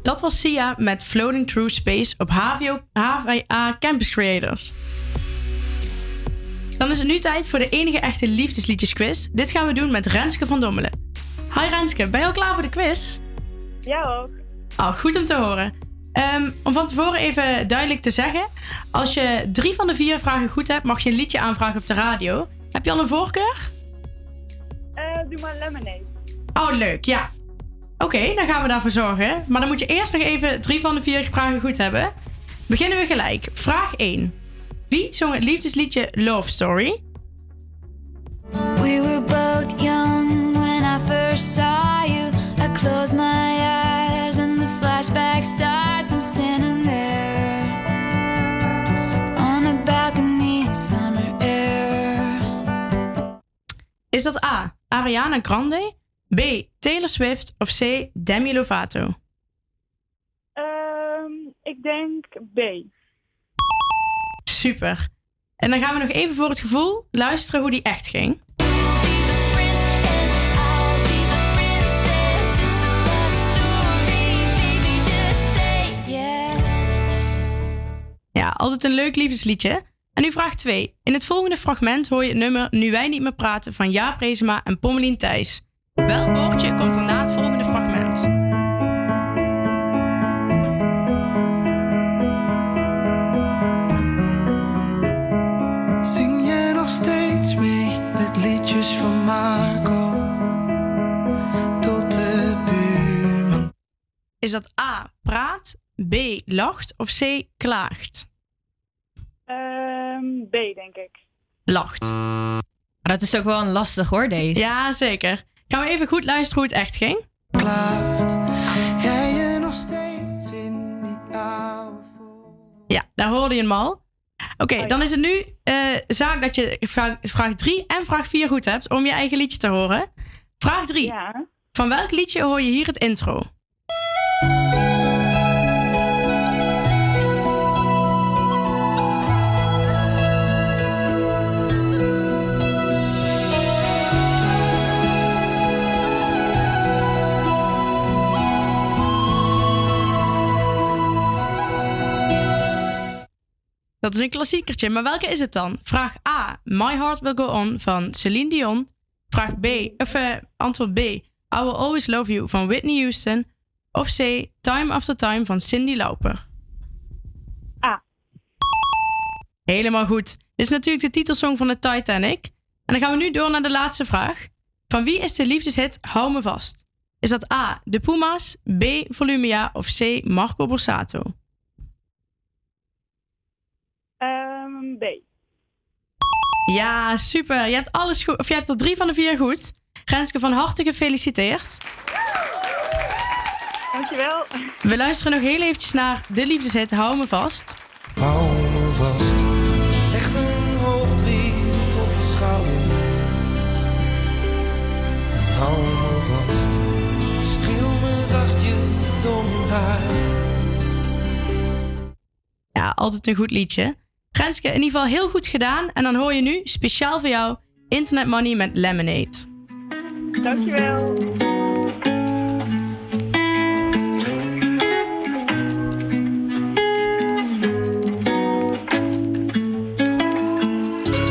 Dat was Sia met Floating Through Space op H V A Campus Creators. Dan is het nu tijd voor de enige echte liefdesliedjesquiz. Dit gaan we doen met Renske van Dommelen. Hi Renske, ben je al klaar voor de quiz? Ja hoor. Oh, goed om te horen. Um, om van tevoren even duidelijk te zeggen. Als je drie van de vier vragen goed hebt, mag je een liedje aanvragen op de radio. Heb je al een voorkeur? Uh, doe maar Lemonade. Oh, leuk, ja. Oké, okay, dan gaan we daarvoor zorgen. Maar dan moet je eerst nog even drie van de vier vragen goed hebben. Beginnen we gelijk. Vraag één. Wie zong het liefdesliedje Love Story? We were both young when I first saw you. I close my eyes and the flashback starts. I'm standing there on a balcony in summer air. Is dat A, Ariana Grande? B, Taylor Swift? Of C, Demi Lovato? Um, ik denk B. Super. En dan gaan we nog even voor het gevoel luisteren hoe die echt ging. Ja, altijd een leuk liefdesliedje. En nu vraag twee. In het volgende fragment hoor je het nummer Nu Wij Niet Meer Praten van Jaap Reesema en Pommelien Thijs. Welk woordje komt er na het volgende fragment? Zing je nog steeds mee met liedjes van Marco tot de buurman? Is dat A, praat, B, lacht of C, klaagt? Um, B, denk ik. Lacht. Maar dat is ook wel een lastig hoor, deze. Ja, zeker. Gaan we even goed luisteren hoe het echt ging? Ja, daar hoorde je hem al. Oké, okay, dan is het nu uh, zaak dat je vraag drie en vraag vier goed hebt om je eigen liedje te horen. Vraag drie. Ja. Van welk liedje hoor je hier het intro? Dat is een klassiekertje, maar welke is het dan? Vraag A, My Heart Will Go On van Celine Dion. Vraag B, of uh, antwoord B, I Will Always Love You van Whitney Houston. Of C, Time After Time van Cyndi Lauper. A. Helemaal goed. Dit is natuurlijk de titelsong van de Titanic. En dan gaan we nu door naar de laatste vraag. Van wie is de liefdeshit Hou Me Vast? Is dat A, De Puma's, B, Volumia of C, Marco Borsato? B. Ja, super. Je hebt alles goed. Of je hebt er drie van de vier goed. Renske, van harte gefeliciteerd. Dankjewel. We luisteren nog heel eventjes naar de liefdeshit Hou Me Vast. Hou me vast. Leg mijn hoofd lief op je schouder. Hou me vast. Streel me zachtjes door mijn haar. Ja, altijd een goed liedje. Renske, in ieder geval heel goed gedaan. En dan hoor je nu, speciaal voor jou, Internet Money met Lemonade. Dankjewel.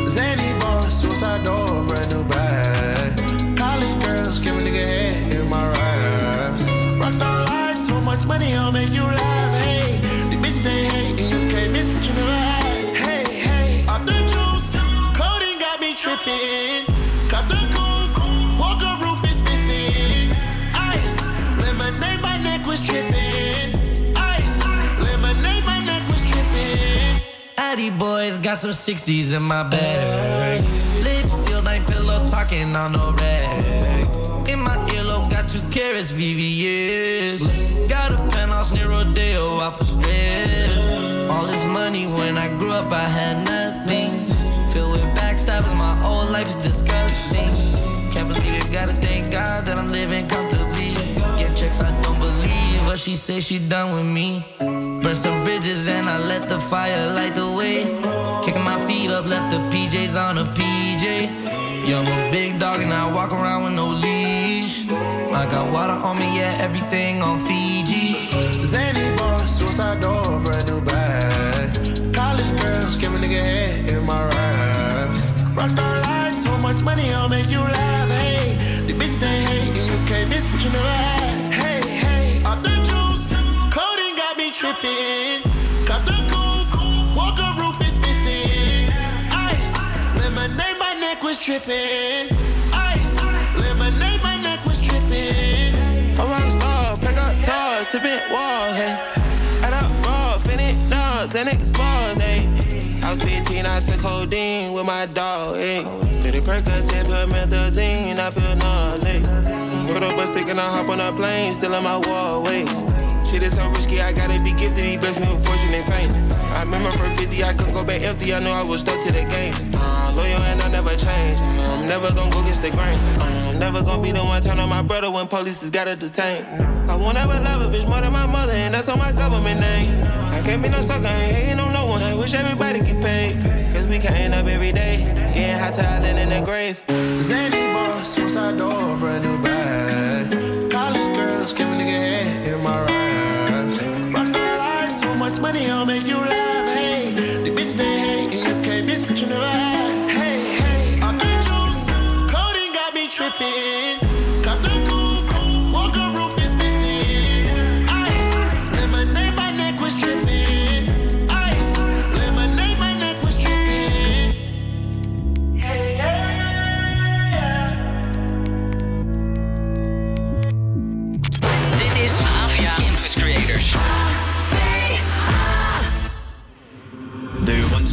Zany boss, what's our door, brand new bag. College girls, give a nigga head in my raps. Rockstar life, so much money, I'll make you laugh. Hey, the bitch they hate and you can't miss what you know. Trippin', got the coke, walker roof is missing. Ice, lemonade, my neck was trippin'. Ice, lemonade, my neck was trippin'. Addy boys got some sixties in my bag. Lips sealed, I ain't pillow talking on no rag. In my earlobe got two carrots, V V S. Got a penthouse near Rodeo, out for stress. All this money when I grew up, I had nothing. Filled with backstabbing, my whole life is disgusting. Can't believe it, gotta thank God that I'm living comfortably. Get checks, I don't believe what she says she done with me. Burn some bridges and I let the fire light the way. Kicking my feet up, left the P J's on a P J. Yeah, I'm a big dog and I walk around with no leash. beach. I got water on me, yeah, everything on Fiji. Zany boss, suicide door, brand new bag. College girls, give a nigga head in my raps. Rockstar life, so much money, I'll make you laugh. Hey, the bitch they hate, and you can't miss what you never had. Hey, hey, off the juice, coding got me tripping. Got the coupe, walker roof is missing. Ice, lemonade, my neck was tripping. Tipping walls, hey. Add up raw, finish dogs and explores, hey. I was fifteen, I said codeine with my dog, hey. Fifty Percocet, permethazine, I feel nauseous. Put up a stick and I hop on a plane, still in my wall ways. Shit is so risky, I gotta be gifted. He blessed me with fortune and fame. I remember from fifty, I couldn't go back empty. I knew I was stuck to the game. Uh, loyal and I never change. I'm never gonna go against the grain. I'm never gonna be the one turn on my brother when police just gotta detain. I won't ever love a bitch more than my mother, and that's on my government name. I can't be no sucker, I ain't hating on no one. I wish everybody get paid. Cause we counting up every day, getting hot till I land in the grave. Zany boss, suicide door, brand new bag. College girls, give a nigga head in my raps. Rockstar life, so much money, I'll make you laugh. Hey, the bitch they hate, and you can't miss what you never had. Hey, hey, off the juice, coding got me tripping.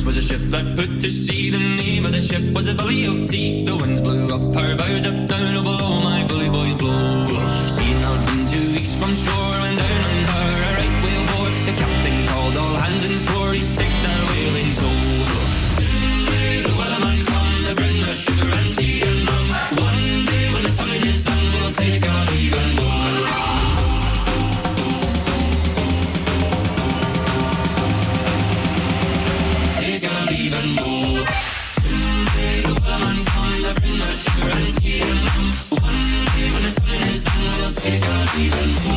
A ship that put to sea, the name of the ship was a belly of tea. The winds blew up her bow, up down, oh below my bully boys blow. Seen I'd been two weeks from shore, and down on her a right whale bore. The captain called all hands and swore he'd take that whale in tow. Soon may the weller man come to bring us sugar and tea and rum. One day when the time is done, we'll take our leave and go. Even more. Someday the weatherman comes to bring us sugar and tea and rum. One day when the time is done, we'll take our leave and go.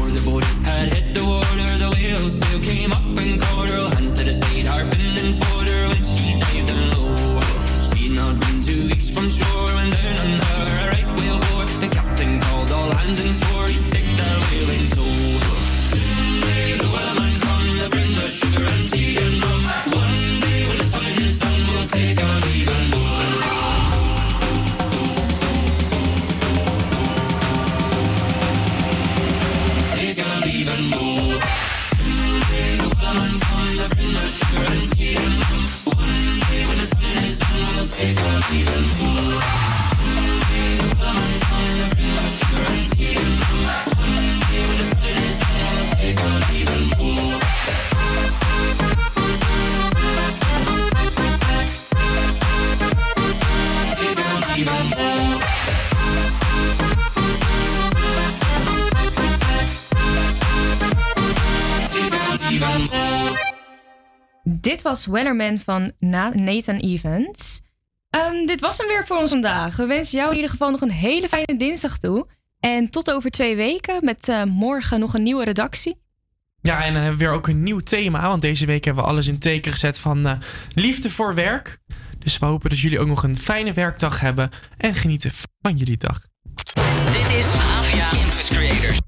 Or the boat had hit the water, the whale sail came up and caught her. Hands to the side, harping and fought her when she dived down low. She'd not been two weeks from shore and down on her a right whale bore. The and swore he'd take that whale in tow. Soon may the weatherman come to bring us sugar and tea and rum. One day when the time is done, we'll take our leave and go. Take our leave and go. Soon may the weatherman come to bring us sugar and tea and rum. One day when the time is done, we'll take our leave and go. Dit was Wellerman van Nathan Evans. Um, dit was hem weer voor ons vandaag. We wensen jou in ieder geval nog een hele fijne dinsdag toe. En tot over twee weken met uh, morgen nog een nieuwe redactie. Ja, en dan hebben we weer ook een nieuw thema. Want deze week hebben we alles in teken gezet van uh, liefde voor werk. Dus we hopen dat jullie ook nog een fijne werkdag hebben. En genieten van jullie dag. Dit is HvA Campus Creators.